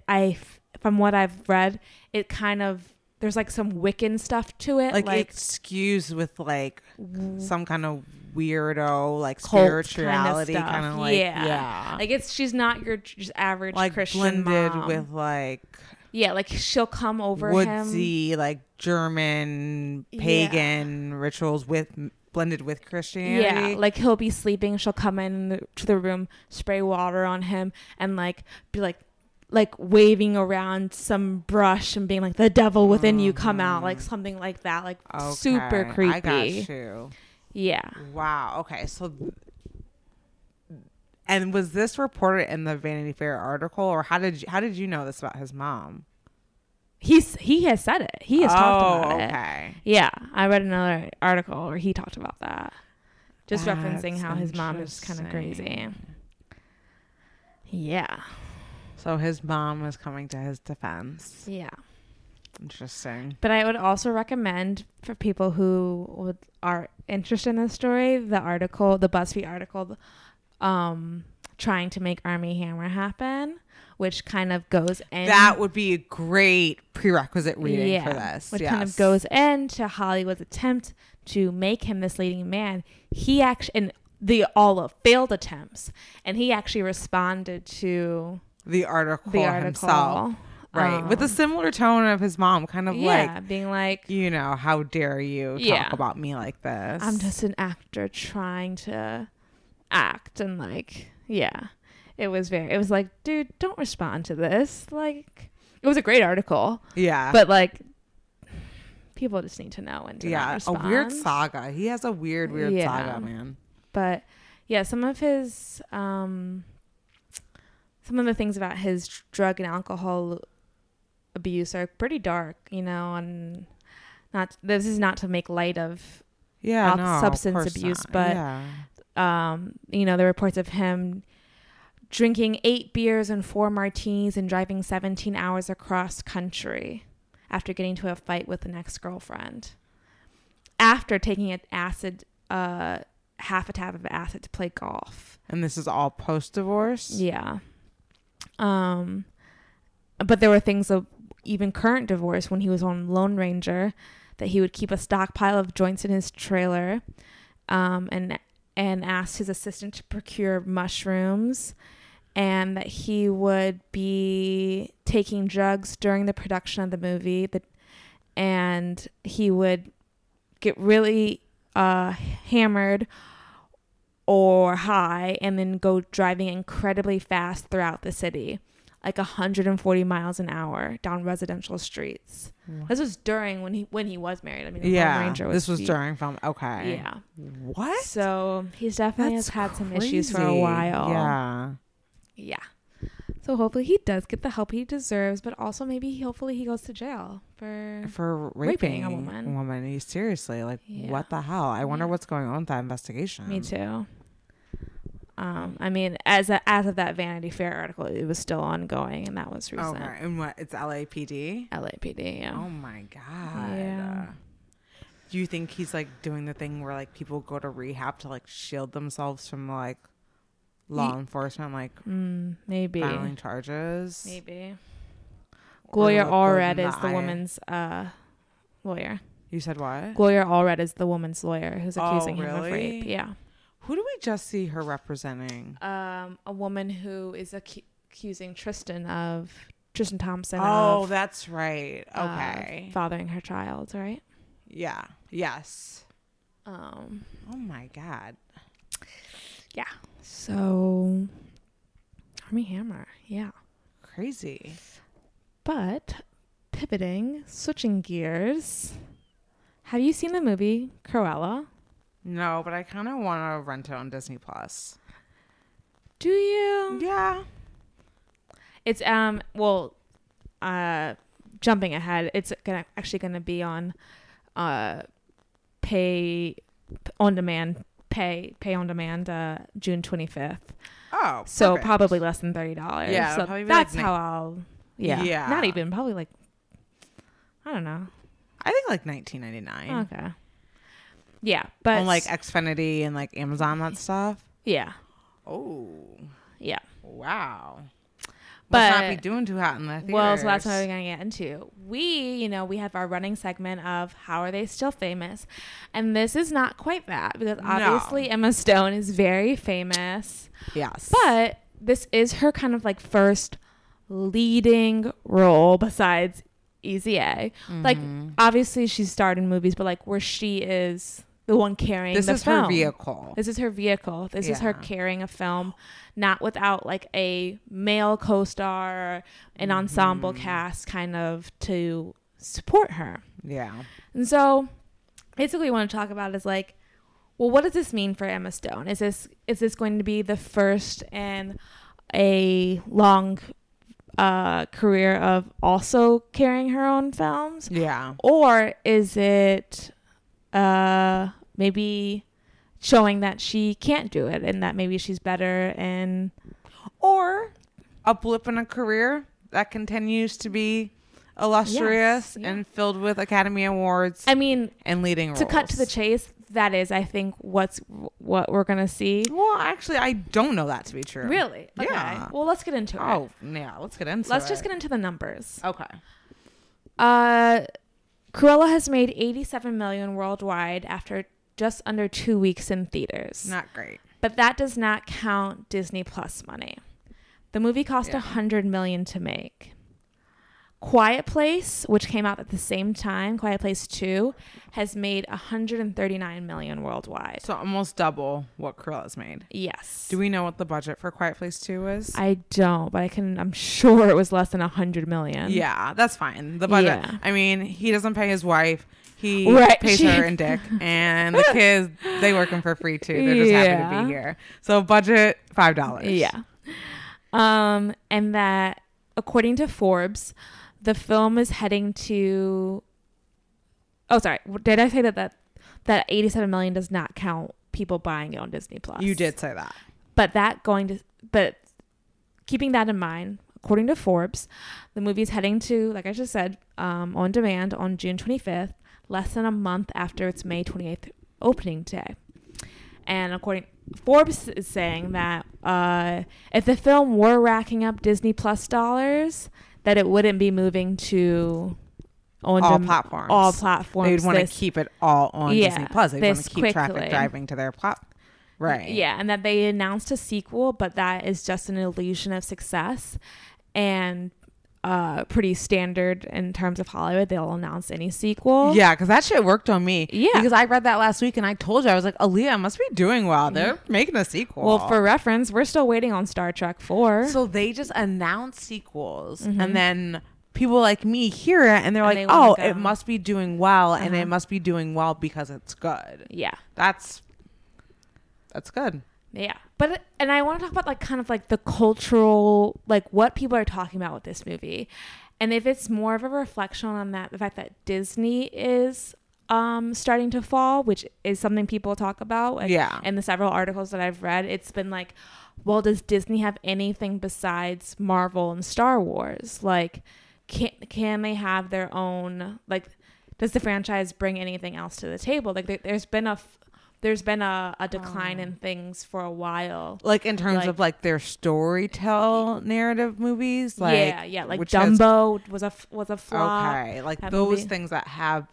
from what I've read, it kind of there's like some Wiccan stuff to it. Like it's skews with like some kind of weirdo, like spirituality kind of like. Yeah. Like she's not your just average like Christian blended mom. With like. Yeah. Like she'll come over woodsy, him. Like German pagan rituals with blended with Christianity. Yeah. Like he'll be sleeping. She'll come in to the room, spray water on him and like be like waving around some brush and being like the devil within you come out, like something like that, like okay. Super creepy. I got you. Yeah. Wow. Okay. So, and was this reported in the Vanity Fair article, or how did you know this about his mom? He has said it. He has talked about it. Okay. Yeah, I read another article where he talked about that, just that's referencing how his mom is kind of crazy. Yeah. So his mom was coming to his defense. Yeah. Interesting. But I would also recommend for people who are interested in this story, the article, the BuzzFeed article, trying to make Armie Hammer happen, which kind of goes in. That would be a great prerequisite reading for this. Which kind of goes into Hollywood's attempt to make him this leading man. He actually, and the all of failed attempts, and he actually responded to... The article himself, right, with a similar tone of his mom, kind of like being like, you know, how dare you talk about me like this? I'm just an actor trying to act, and like, it was like, dude, don't respond to this. Like, it was a great article, but like, people just need to know when to not respond. A weird saga. He has a weird saga, man. But yeah, some of his some of the things about his drug and alcohol abuse are pretty dark, you know, and this is not to make light of substance abuse, but, you know, the reports of him drinking 8 beers and 4 martinis and driving 17 hours across country after getting into a fight with an ex-girlfriend, after taking an acid, half a tab of acid to play golf. And this is all post-divorce? Yeah. But there were things of even current divorce when he was on Lone Ranger that he would keep a stockpile of joints in his trailer, and asked his assistant to procure mushrooms, and that he would be taking drugs during the production of the movie, and he would get really hammered or high and then go driving incredibly fast throughout the city, like 140 miles an hour down residential streets. What? This was during when he was married. I mean, Lone Ranger was during film. Okay. Yeah. What? So he's definitely has had some issues for a while. Yeah. Yeah. So hopefully he does get the help he deserves, but also hopefully he goes to jail for raping a woman. Seriously, like what the hell? I wonder what's going on with that investigation. Me too. I mean, as of that Vanity Fair article, it was still ongoing, and that was recent. Okay. And it's LAPD? LAPD, yeah. Oh, my God. Yeah. Do you think he's, like, doing the thing where, like, people go to rehab to, like, shield themselves from, like, law enforcement, like, maybe filing charges? Maybe. Gloria Allred is the woman's lawyer. You said what? Gloria Allred is the woman's lawyer who's accusing him of rape. Yeah. Who do we just see her representing? A woman who is accusing Tristan Thompson. Oh, that's right. Okay. Fathering her child, right? Yeah. Yes. Oh my God. Yeah. So, Armie Hammer. Yeah. Crazy. But pivoting, switching gears. Have you seen the movie Cruella? No, but I kind of want to rent it on Disney Plus. Do you? Yeah. It's jumping ahead, it's actually gonna be on pay on demand June 25th. Oh, perfect. So probably less than $30. Yeah, so that's how I'll. Yeah. Not even probably like. I don't know. I think like $19.99. Okay. Yeah, but on like Xfinity and like Amazon, that stuff. Yeah. Oh. Yeah. Wow. But let's not be doing too hot in the theaters. Well, so that's what we're going to get into. We have our running segment of how are they still famous? And this is not quite that, because obviously Emma Stone is very famous. Yes. But this is her kind of like first leading role besides Easy A. Mm-hmm. Like, obviously she's starred in movies, but like where she is the one carrying the film. This is her vehicle. This is her carrying a film, not without like a male co-star or an ensemble cast kind of to support her. Yeah. And so basically what we want to talk about is like, well, what does this mean for Emma Stone? Is this going to be the first in a long career of also carrying her own films? Yeah. Or is it maybe showing that she can't do it and that maybe she's better in, or a blip in a career that continues to be illustrious and filled with Academy Awards and leading roles. To cut to the chase, that is, I think, what we're going to see. Well, actually, I don't know that to be true. Really? Okay. Yeah. Well, let's get into it. Oh, yeah. Let's just get into the numbers. Okay. Cruella has made $87 million worldwide after just under 2 weeks in theaters. Not great. But that does not count Disney Plus money. The movie cost $100 million to make. Quiet Place, which came out at the same time, Quiet Place 2, has made $139 million worldwide. So almost double what Cruella's made. Yes. Do we know what the budget for Quiet Place 2 was? I don't, but I'm sure it was less than $100 million. Yeah, that's fine. The budget. Yeah. He doesn't pay his wife. He pays her in dick. And the kids, they work him for free too. They're just happy to be here. So budget, $5. Yeah. And that, according to Forbes... The film is heading to... Oh, sorry. Did I say that $87 million does not count people buying it on Disney Plus? You did say that. But keeping that in mind, according to Forbes, the movie is heading to, like I just said, on demand on June 25th, less than a month after its May 28th opening day. And according... Forbes is saying that if the film were racking up Disney Plus dollars... that it wouldn't be moving to platforms. All platforms. They'd want to keep it all on Disney Plus. They want to keep traffic driving to their platform. Right. Yeah, and that they announced a sequel, but that is just an illusion of success and pretty standard in terms of Hollywood. They'll announce any sequel. Yeah, because that shit worked on me. Yeah. Because I read that last week and I told you, I was like, Aaliyah must be doing well. They're making a sequel. Well, for reference, we're still waiting on Star Trek 4. So they just announce sequels and then people like me hear it and they're like, oh, it must be doing well and it must be doing well because it's good. Yeah. That's good. Yeah. But, and I want to talk about like kind of like the cultural, like what people are talking about with this movie. And if it's more of a reflection on that, the fact that Disney is starting to fall, which is something people talk about. Like, in the several articles that I've read, it's been like, well, does Disney have anything besides Marvel and Star Wars? Like, can they have their own, like, does the franchise bring anything else to the table? Like there's been a decline in things for a while. Like in terms of like their storytell narrative movies. Like, yeah. Like Dumbo was a flop. Okay. Like those things that have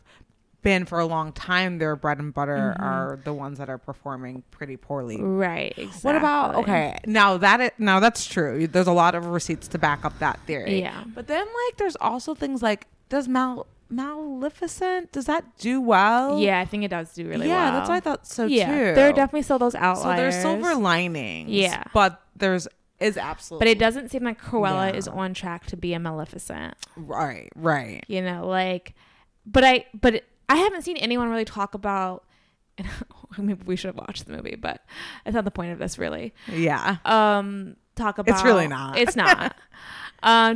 been for a long time, their bread and butter are the ones that are performing pretty poorly. Right. Exactly. What about, okay. Now that's true. There's a lot of receipts to back up that theory. Yeah. But then like, there's also things like, does Maleficent, does that do well? Yeah, I think it does do really well. Yeah, that's what I thought too. There are definitely still those outliers. So there's silver linings. Yeah. But there's absolutely... But it doesn't seem like Cruella is on track to be a Maleficent. Right. You know, like... But I haven't seen anyone really talk about... Maybe we should have watched the movie, but that's not the point of this, really. Yeah. Talk about... It's really not. It's not.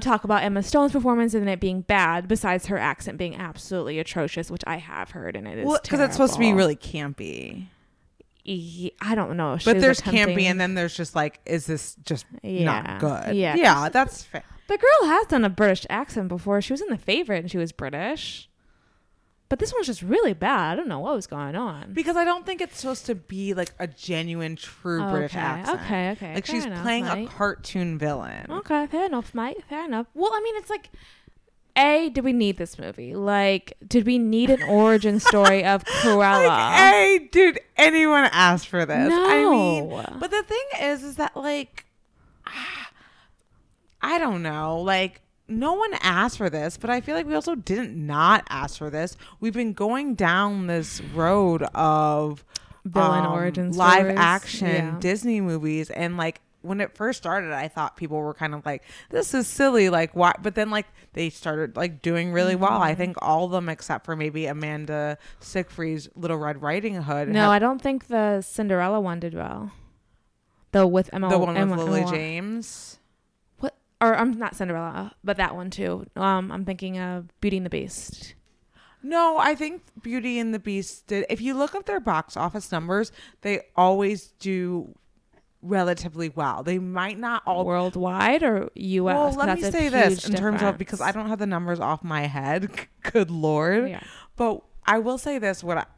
Talk about Emma Stone's performance and it being bad, besides her accent being absolutely atrocious, which I have heard, and it is terrible. Because it's supposed to be really campy. I don't know. But there's campy, and then there's just like, is this just not good? Yeah, that's fair. The girl has done a British accent before. She was in The Favorite, and she was British. But this one's just really bad. I don't know what was going on. Because I don't think it's supposed to be like a genuine, true British accent. Okay. Like she's playing a cartoon villain. Okay, fair enough, mate. Fair enough. Well, I mean, it's like, A, did we need this movie? Like, did we need an origin story of Cruella? Like, A, did anyone ask for this? No. I mean, but the thing is that like, I don't know, like, no one asked for this, but I feel like we also didn't not ask for this. We've been going down this road of villain origin stories, live action Disney movies, and like when it first started, I thought people were kind of like, "This is silly," like why? But then like they started like doing really well. I think all of them except for maybe Amanda Siegfried's Little Red Riding Hood. No, I don't think the Cinderella one did well. The with Emma, the one with Lily James. Or I'm not Cinderella, but that one too. I'm thinking of Beauty and the Beast. No, I think Beauty and the Beast did. If you look up their box office numbers, they always do relatively well. They might not all worldwide or U.S. Well, let me say this in terms of, because I don't have the numbers off my head. Good Lord. Yeah. But I will say this: what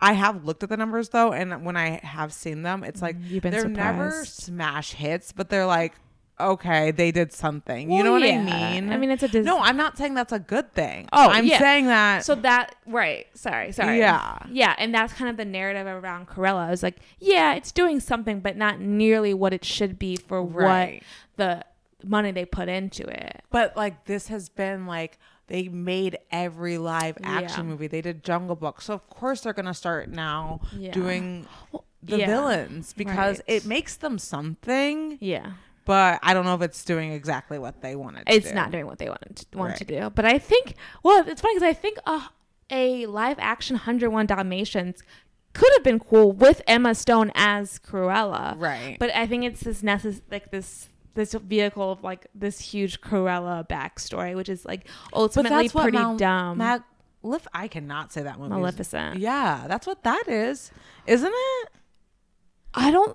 I have looked at the numbers though, and when I have seen them, it's like they're surprised. Never smash hits, but they're like, okay, they did something. Well, you know what I mean? I mean, it's a Disney. No, I'm not saying that's a good thing. Oh, I'm saying that. So that, right. Sorry. Yeah. And that's kind of the narrative around Cruella. It's like, yeah, it's doing something, but not nearly what it should be for what the money they put into it. But like, this has been like, they made every live action movie. They did Jungle Book. So of course they're going to start now doing the villains because it makes them something. Yeah. But I don't know if it's doing exactly what they wanted to do. It's not doing what they wanted to do. But I think, well, it's funny because I think a live action 101 Dalmatians could have been cool with Emma Stone as Cruella. Right. But I think it's this this vehicle of like this huge Cruella backstory, which is like ultimately pretty dumb. I cannot say that movie. Maleficent. Yeah, that's what that is. Isn't it?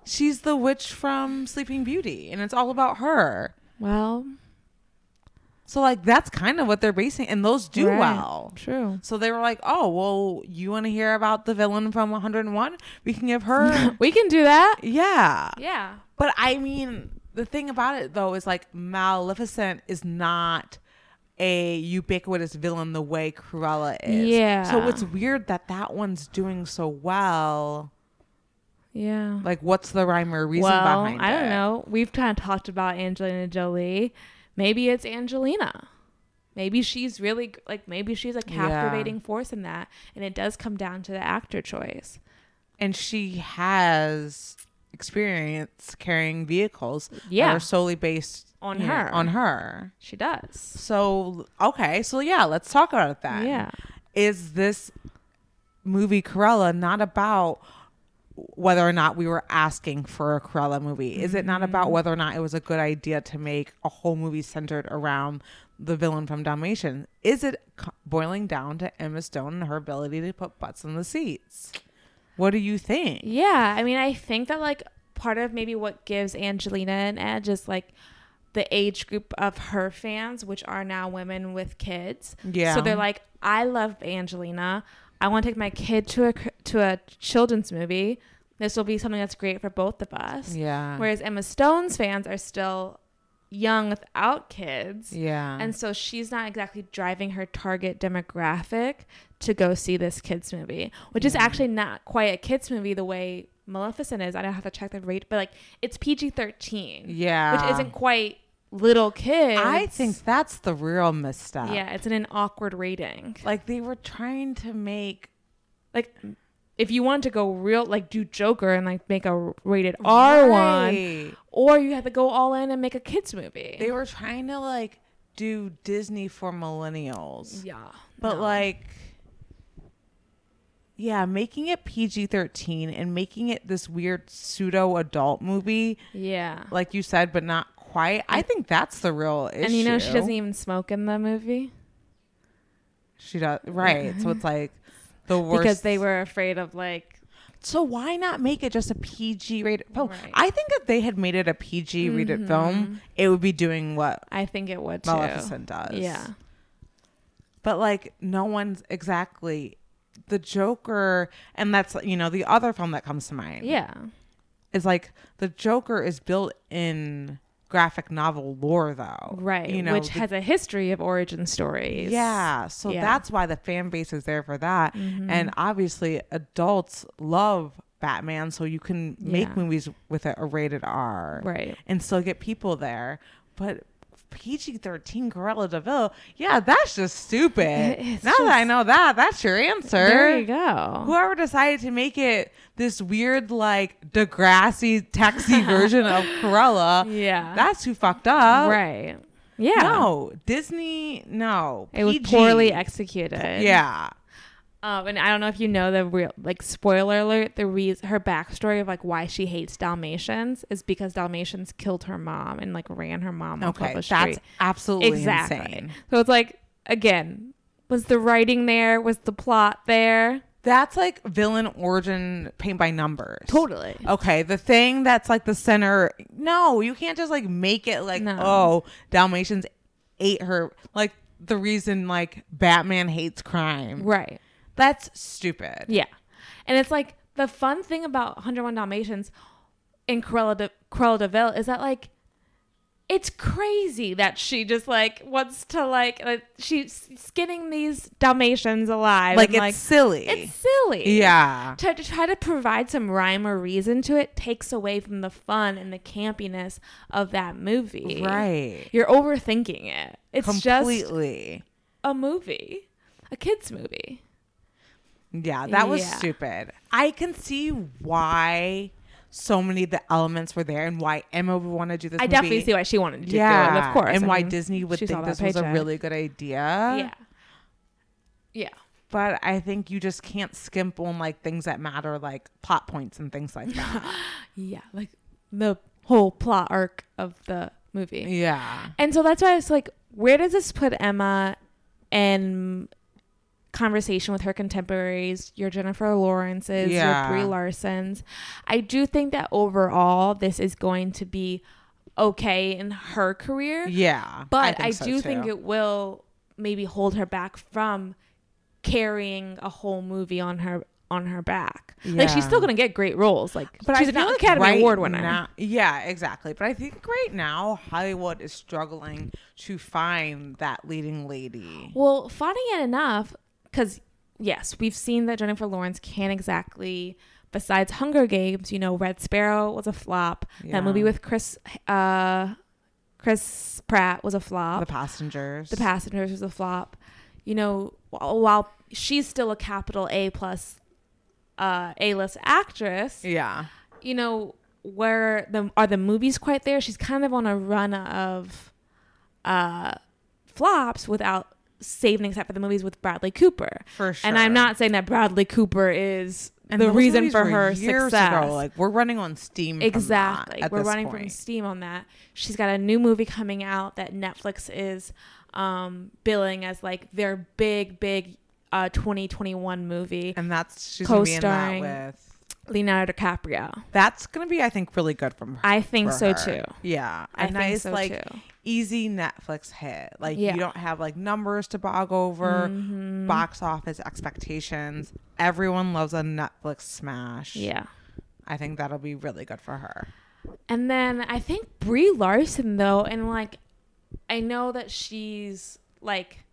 She's the witch from Sleeping Beauty, and it's all about her. Well. So, like, that's kind of what they're basing, and those do well. True. So they were like, oh, well, you want to hear about the villain from 101? We can give her. We can do that? Yeah. Yeah. But, I mean, the thing about it, though, is, like, Maleficent is not a ubiquitous villain the way Cruella is. Yeah. So it's weird that one's doing so well. Yeah. Like, what's the rhyme or reason behind it? I don't know. We've kind of talked about Angelina Jolie. Maybe it's Angelina. Maybe she's really, like, she's a captivating force in that. And it does come down to the actor choice. And she has experience carrying vehicles that are solely based on her. She does. So, okay. So, yeah, let's talk about that. Yeah. Is this movie Cruella not about whether or not we were asking for a Cruella movie? Is it not about whether or not it was a good idea to make a whole movie centered around the villain from Dalmatian? Is it boiling down to Emma Stone and her ability to put butts in the seats? What do you think? Yeah, I mean, I think that like part of maybe what gives Angelina an edge is like the age group of her fans, which are now women with kids. Yeah. So they're like, I love Angelina. I want to take my kid to a children's movie. This will be something that's great for both of us. Yeah. Whereas Emma Stone's fans are still young without kids. Yeah. And so she's not exactly driving her target demographic to go see this kids movie, which is actually not quite a kids movie the way Maleficent is. I don't have to check the rate, but like it's PG-13. Yeah. Which isn't quite little kids. I think that's the real misstep. Yeah, it's an awkward rating. Like they were trying to make, like, if you wanted to go real, like do Joker and like make a rated R one, or you had to go all in and make a kids movie. They were trying to like do Disney for millennials. Yeah, but making it PG-13 and making it this weird pseudo adult movie. Yeah, like you said, but not quiet. I think that's the real issue. And you know, she doesn't even smoke in the movie. She does, right? So it's like the worst because they were afraid of like. So why not make it just a PG rated film? Right. I think if they had made it a PG rated film, it would be doing what I think it would. Maleficent does. Yeah. But like no one's exactly the Joker. And that's, you know, the other film that comes to mind. Yeah. Is like the Joker is built in graphic novel lore, though. Right. You know, which has a history of origin stories. Yeah. So that's why the fan base is there for that. Mm-hmm. And obviously adults love Batman. So you can make movies with a rated R. Right. And still get people there. But PG-13 Cruella de Vil. Yeah, that's just stupid. It's now just, that I know that, that's your answer. There you go. Whoever decided to make it this weird, like, Degrassi taxi version of Cruella. Yeah. That's who fucked up. Right. Yeah. No. Disney, no. It PG. Was poorly executed. Yeah. And I don't know if you know the real, like, spoiler alert, her backstory of like why she hates Dalmatians is because Dalmatians killed her mom and like ran her mom off of the street. That's absolutely insane. So it's like, again, was the writing there? Was the plot there? That's like villain origin paint by numbers. Totally. Okay. The thing that's like the center. No, you can't just like make it like, oh, Dalmatians ate her. Like the reason like Batman hates crime. Right. That's stupid. Yeah. And it's like the fun thing about 101 Dalmatians in Cruella de Vil is that like it's crazy that she just like wants to like she's skinning these Dalmatians alive. Like, and, it's like, silly. It's silly. Yeah. To try to provide some rhyme or reason to it takes away from the fun and the campiness of that movie. Right. You're overthinking it. It's completely just a movie, a kid's movie. Yeah, that was stupid. I can see why so many of the elements were there and why Emma would want to do this movie. I definitely see why she wanted to do it, of course. And why Disney would think this was a really good idea. Yeah. Yeah. But I think you just can't skimp on like things that matter, like plot points and things like that. Yeah, like the whole plot arc of the movie. Yeah. And so that's why I was like, where does this put Emma and conversation with her contemporaries, your Jennifer Lawrences, your Brie Larsons? I do think that overall this is going to be okay in her career. Yeah. But I think it will maybe hold her back from carrying a whole movie on her back. Yeah. Like she's still gonna get great roles. Like, but she's an Academy Award winner. Now, yeah, exactly. But I think right now Hollywood is struggling to find that leading lady. Well, finding it enough. Because, yes, we've seen that Jennifer Lawrence can't exactly, besides Hunger Games, you know, Red Sparrow was a flop. Yeah. That movie with Chris Pratt was a flop. The Passengers was a flop. You know, while she's still a capital A+ A-list actress. Yeah. You know, are the movies quite there? She's kind of on a run of flops without saving, except for the movies with Bradley Cooper. For sure. And I'm not saying that Bradley Cooper is the reason for her success. Ago, like, we're running on steam. Exactly. We're running from steam on that. She's got a new movie coming out that Netflix is billing as like their big 2021 movie. And she's co-starring with Leonardo DiCaprio. That's gonna be, I think, really good from her. I think so too. Yeah, a nice like easy Netflix hit. Like you don't have like numbers to bog over, box office expectations. Everyone loves a Netflix smash. Yeah, I think that'll be really good for her. And then I think Brie Larson though, and like I know that she's like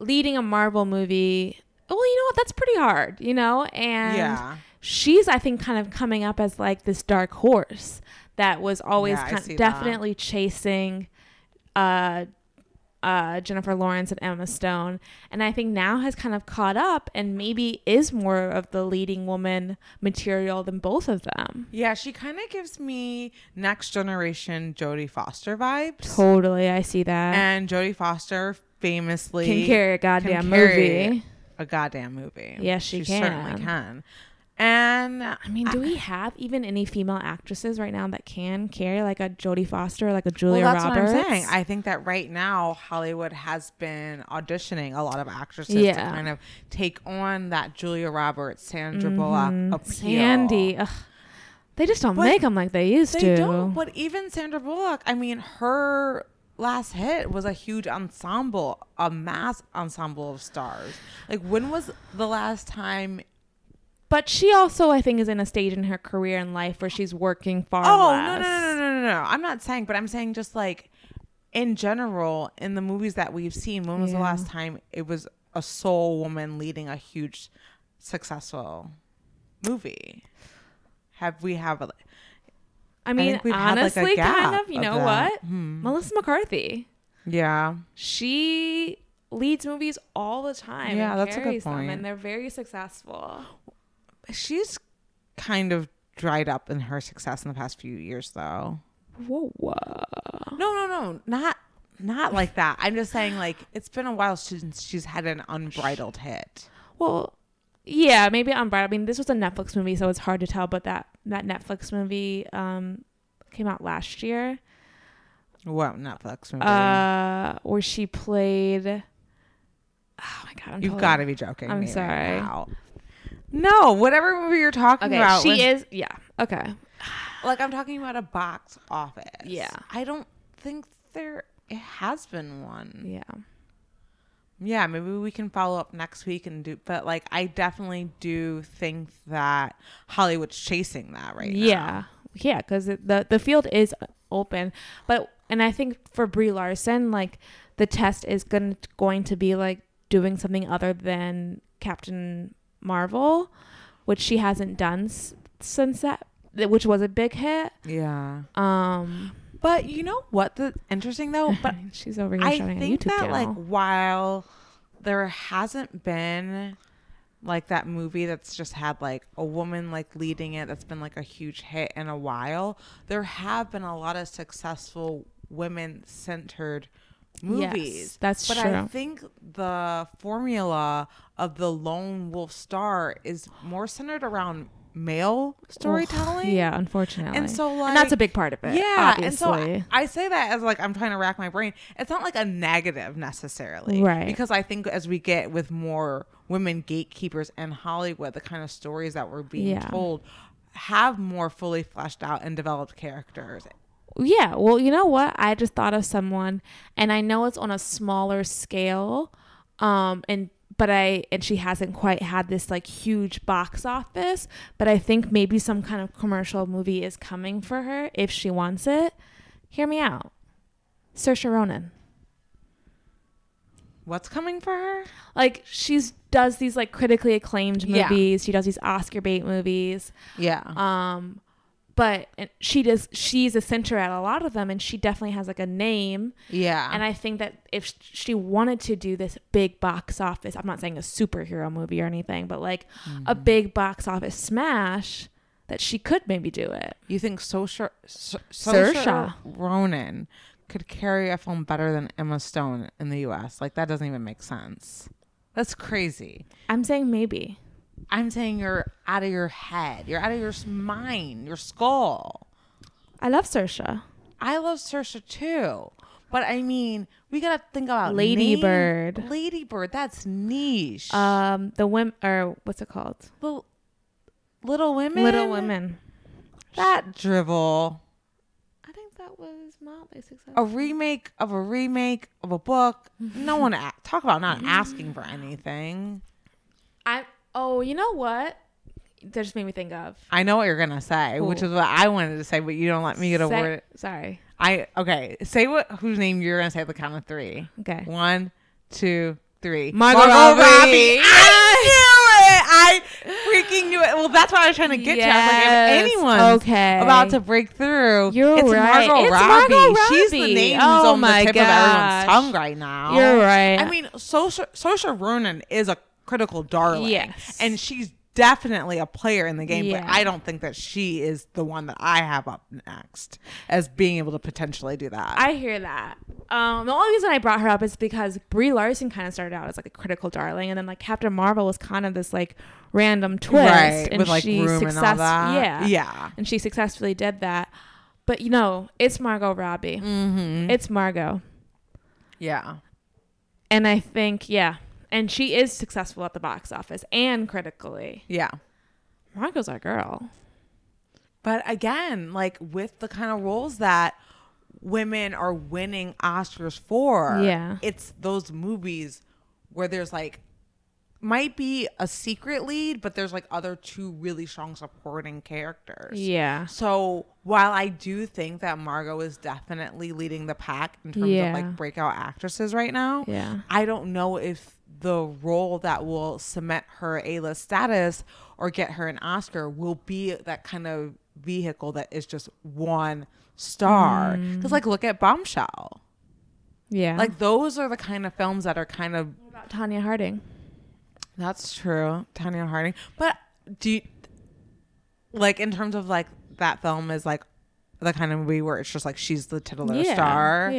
leading a Marvel movie. Well, you know what? That's pretty hard. You know, and she's, I think, kind of coming up as like this dark horse that was always definitely chasing Jennifer Lawrence and Emma Stone. And I think now has kind of caught up and maybe is more of the leading woman material than both of them. Yeah, she kind of gives me next generation Jodie Foster vibes. Totally. I see that. And Jodie Foster famously can carry a goddamn movie. Yes, she can. She certainly can. And I mean, do we have even any female actresses right now that can carry like a Jodie Foster, like a Julia Roberts? What I'm saying, I think that right now Hollywood has been auditioning a lot of actresses to kind of take on that Julia Roberts, Sandra Bullock appeal. Sandy, they just don't make them like they used to. They don't. But even Sandra Bullock, I mean, her last hit was a huge ensemble, a mass ensemble of stars. Like, when was the last time? But she also, I think, is in a stage in her career and life where she's working far less. No. I'm not saying, but I'm saying just like in general, in the movies that we've seen, when was the last time it was a sole woman leading a huge successful movie? I mean, honestly, kind of, you know what? Melissa McCarthy. Yeah. She leads movies all the time. Yeah, that's a good point. And they're very successful. She's kind of dried up in her success in the past few years, though. Whoa. No. Not like that. I'm just saying, like, it's been a while since she's had an unbridled hit. Well, yeah, maybe unbridled. I mean, this was a Netflix movie, so it's hard to tell, but that Netflix movie came out last year. What Netflix movie? Where she played... Oh, my God. You've got to be joking. I'm sorry. Right now. No, whatever movie you're talking about. She is... Yeah. Okay. Like, I'm talking about a box office. Yeah. I don't think there has been one. Yeah. Yeah, maybe we can follow up next week and do... But, like, I definitely do think that Hollywood's chasing that right now. Yeah, because the field is open. But... And I think for Brie Larson, like, the test is going to be, like, doing something other than Captain Marvel, which she hasn't done since that, which was a big hit. Yeah. But you know what? The interesting, though? But she's over here shouting at YouTube that, channel. Like, while there hasn't been, like, that movie that's just had, like, a woman, like, leading it that's been, like, a huge hit in a while, there have been a lot of successful women-centered movies. Yes, that's true. But I think the formula of the lone wolf star is more centered around male storytelling. Yeah, unfortunately. And so, like, and that's a big part of it. Yeah, obviously. And so I say that as, like, I'm trying to rack my brain. It's not like a negative necessarily, right? Because I think as we get with more women gatekeepers in Hollywood, the kind of stories that we're being told have more fully fleshed out and developed characters. Yeah, well, you know what? I just thought of someone, and I know it's on a smaller scale, and she hasn't quite had this, like, huge box office, but I think maybe some kind of commercial movie is coming for her if she wants it. Hear me out. Saoirse Ronan. What's coming for her? Like, she's does these, like, critically acclaimed movies. Yeah. She does these Oscar bait movies. Yeah. But she's a center at a lot of them, and she definitely has, like, a name. Yeah. And I think that if she wanted to do this big box office, I'm not saying a superhero movie or anything, but, like, a big box office smash, that she could maybe do it. You think Saoirse Ronan could carry a film better than Emma Stone in the U.S.? Like, that doesn't even make sense. That's crazy. I'm saying maybe. I'm saying you're out of your head. You're out of your mind, your skull. I love Saoirse. I love Saoirse too. But I mean, we got to think about Lady Bird. Lady Bird, that's niche. The women, or what's it called? Little Women? Little Women. That drivel. I think that was mildly successful. A remake of a book. No one talk about not asking for anything. Oh, you know what? That just made me think of. I know what you're going to say, which is what I wanted to say, but you don't let me get a word. Sorry. Okay. Say whose name you're going to say at the count of three. Okay. 1, 2, 3. Margot Robbie. I knew it. I freaking knew it. Well, that's what I was trying to get to. I was like, if anyone's about to break through, it's right. Margot Robbie. She's the name who's on the tip of everyone's tongue right now. You're right. I mean, Saoirse Ronan is a critical darling, and she's definitely a player in the game, but I don't think that she is the one that I have up next as being able to potentially do that. I hear that. The only reason I brought her up is because Brie Larson kind of started out as, like, a critical darling, and then, like, Captain Marvel was kind of this, like, random twist, and with, like, room and all that. Yeah, and she successfully did that. But, you know, it's Margot Robbie. Mm-hmm. It's Margot. Yeah, and I think and she is successful at the box office and critically. Yeah. Margot's our girl. But again, like, with the kind of roles that women are winning Oscars for. Yeah. It's those movies where there's like might be a secret lead, but there's like other two really strong supporting characters. Yeah. So while I do think that Margot is definitely leading the pack in terms of like breakout actresses right now, I don't know if the role that will cement her A-list status or get her an Oscar will be that kind of vehicle that is just one star. Because like look at Bombshell. Yeah. Like those are the kind of films that are kind of... What about Tanya Harding? That's true. Tanya Harding. But do you, like in terms of like that film is like the kind of movie where it's just like she's the titular star.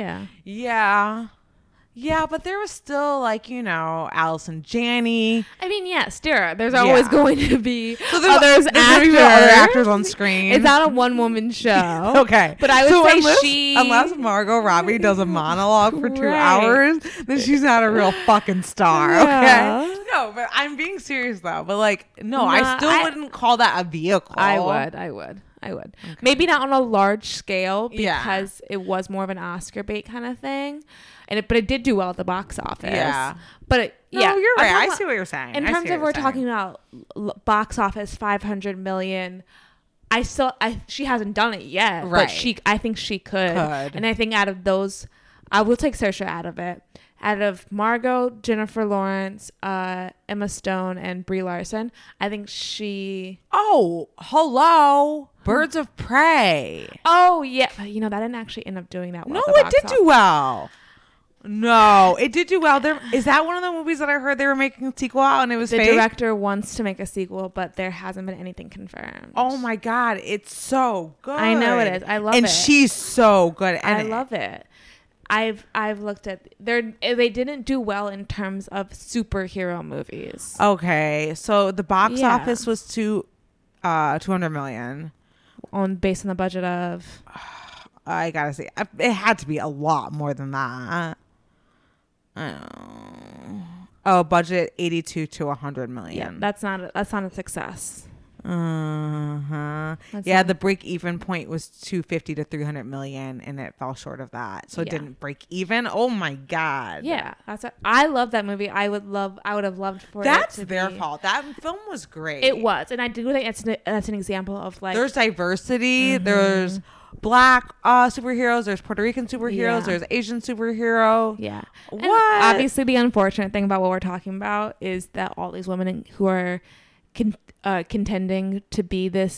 Yeah, but there was still like, you know, Allison Janney. I mean, yes, dear. There's always going to be other actors on screen. It's not a one-woman show. Okay. But I would say unless Margot Robbie does a monologue for 2 hours, then she's not a real fucking star, okay? No, but I'm being serious though. But like, I wouldn't call that a vehicle. I would. Okay. Maybe not on a large scale because it was more of an Oscar bait kind of thing. But it did do well at the box office. Yeah. But you're right. I see what you're saying. In terms of we're talking about box office $500 million, she hasn't done it yet. Right. But I think she could. And I think out of those, I will take Saoirse out of it. Out of Margot, Jennifer Lawrence, Emma Stone, and Brie Larson, I think she... Oh, hello. Birds of Prey. Oh, yeah. But, you know, that didn't actually end up doing that well. No, it did do well. No, it did do well. Is that one of the movies that I heard they were making a sequel out and it was fake? The director wants to make a sequel, but there hasn't been anything confirmed. Oh my God, it's so good. I know it is. I love it. And she's so good at it. I love it. I've looked at they didn't do well in terms of superhero movies. Okay, so the box office was $200 million based on the budget of. I gotta say, it had to be a lot more than that. Budget 82 to 100 million. Yeah, that's not a success. The break even point was 250 to 300 million and it fell short of that. So it didn't break even. Oh my God. Yeah, I love that movie. I would have loved for that's it to their be. Fault. That film was great. It was. And I do think that's an example of like there's diversity, there's Black superheroes, there's Puerto Rican superheroes, there's Asian superhero. Yeah. What? And obviously the unfortunate thing about what we're talking about is that all these women who are contending to be the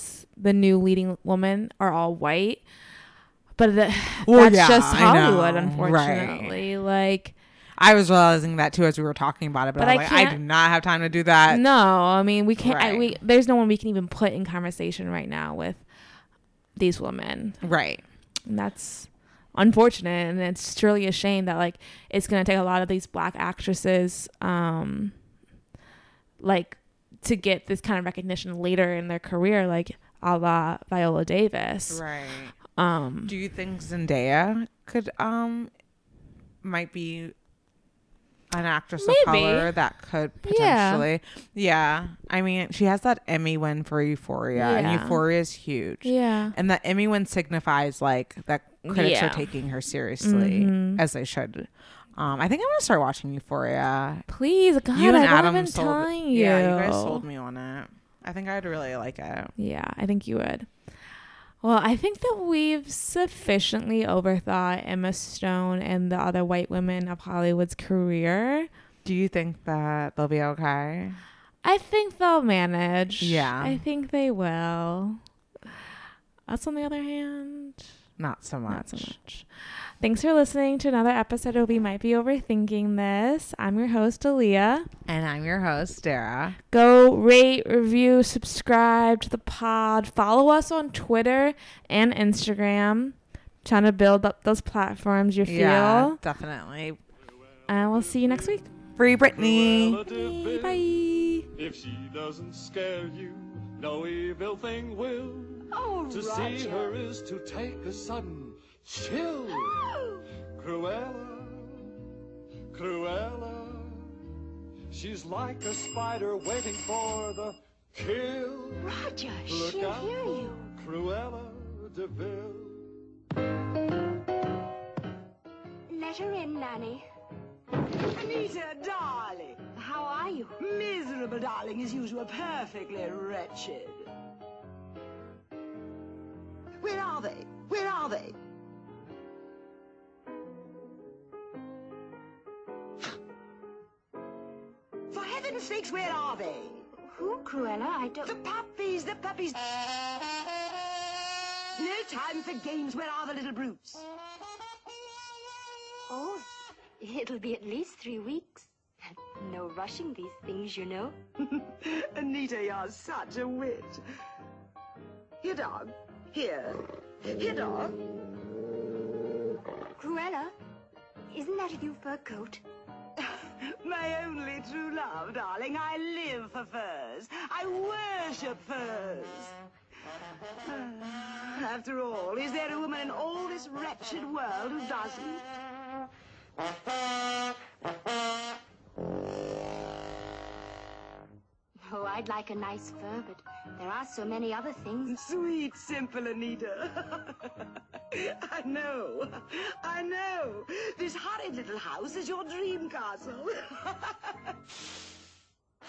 new leading woman are all white. But that's just Hollywood, unfortunately. Right. Like I was realizing that too as we were talking about it, but I was like, I do not have time to do that. No, I mean we can't. Right. There's no one we can even put in conversation right now with these women, right? And that's unfortunate, and it's truly a shame that like it's gonna take a lot of these Black actresses like to get this kind of recognition later in their career, like a la Viola Davis, right? Do you think Zendaya could might be an actress of color that could potentially I mean she has that Emmy win for Euphoria and Euphoria is huge and that Emmy win signifies like that critics are taking her seriously as they should. I think I'm gonna start watching Euphoria. Please, God, you and Adam been sold, telling you. Yeah, you guys sold me on it. I think I'd really like it. Yeah, I think you would. Well, I think that we've sufficiently overthought Emma Stone and the other white women of Hollywood's career. Do you think that they'll be okay? I think they'll manage. Yeah. I think they will. Us, on the other hand, not so much. Thanks for listening to another episode of We Might Be Overthinking This. I'm your host, Aaliyah. And I'm your host, Sarah. Go rate, review, subscribe to the pod. Follow us on Twitter and Instagram. Trying to build up those platforms, you feel? Yeah, definitely. And we'll see you next week. Free Britney. Bye. If she doesn't scare you, no evil thing will. Oh, to Roger. See her is to take a sudden... chill. Oh. Cruella, she's like a spider waiting for the kill. Roger, look she'll hear you. Cruella de Vil. Enter in, Nanny. Anita, darling. How are you? Miserable, darling, as usual. Perfectly wretched. Where are they? Where are they? For heaven's sakes, where are they? Who, Cruella? I don't... The puppies, the puppies. No time for games. Where are the little brutes? Oh, it'll be at least 3 weeks. No rushing these things, you know. Anita, you're such a wit. Here, dog. Here. Here, dog. Cruella, isn't that a new fur coat? My only true love, darling. I live for furs. I worship furs. After all, is there a woman in all this wretched world who doesn't? Oh, I'd like a nice fur, but there are so many other things. Sweet, simple Anita. I know. I know. This horrid little house is your dream castle.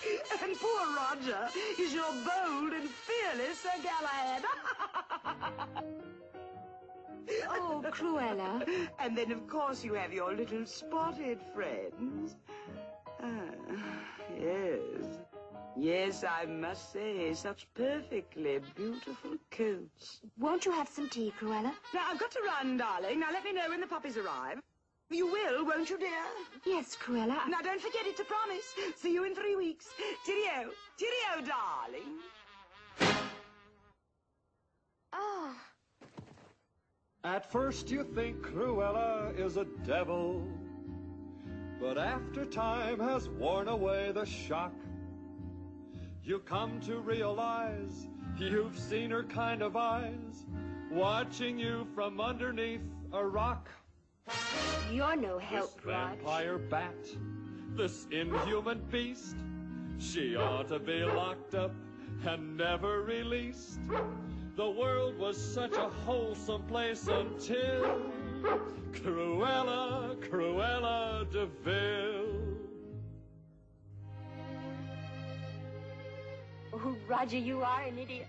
And poor Roger is your bold and fearless Sir Galahad. Oh, Cruella. And then, of course, you have your little spotted friends. Yes. Yes, I must say, such perfectly beautiful coats. Won't you have some tea, Cruella? Now, I've got to run, darling. Now, let me know when the puppies arrive. You will, won't you, dear? Yes, Cruella. Now, don't forget it, to promise. See you in 3 weeks. Cheerio. Cheerio, darling. Ah. At first you think Cruella is a devil, but after time has worn away the shock, you come to realize you've seen her kind of eyes watching you from underneath a rock. You're no help, Rog. This vampire bat, this inhuman beast, she ought to be locked up and never released. The world was such a wholesome place until Cruella, Cruella de Vil. Oh, Roger, you are an idiot.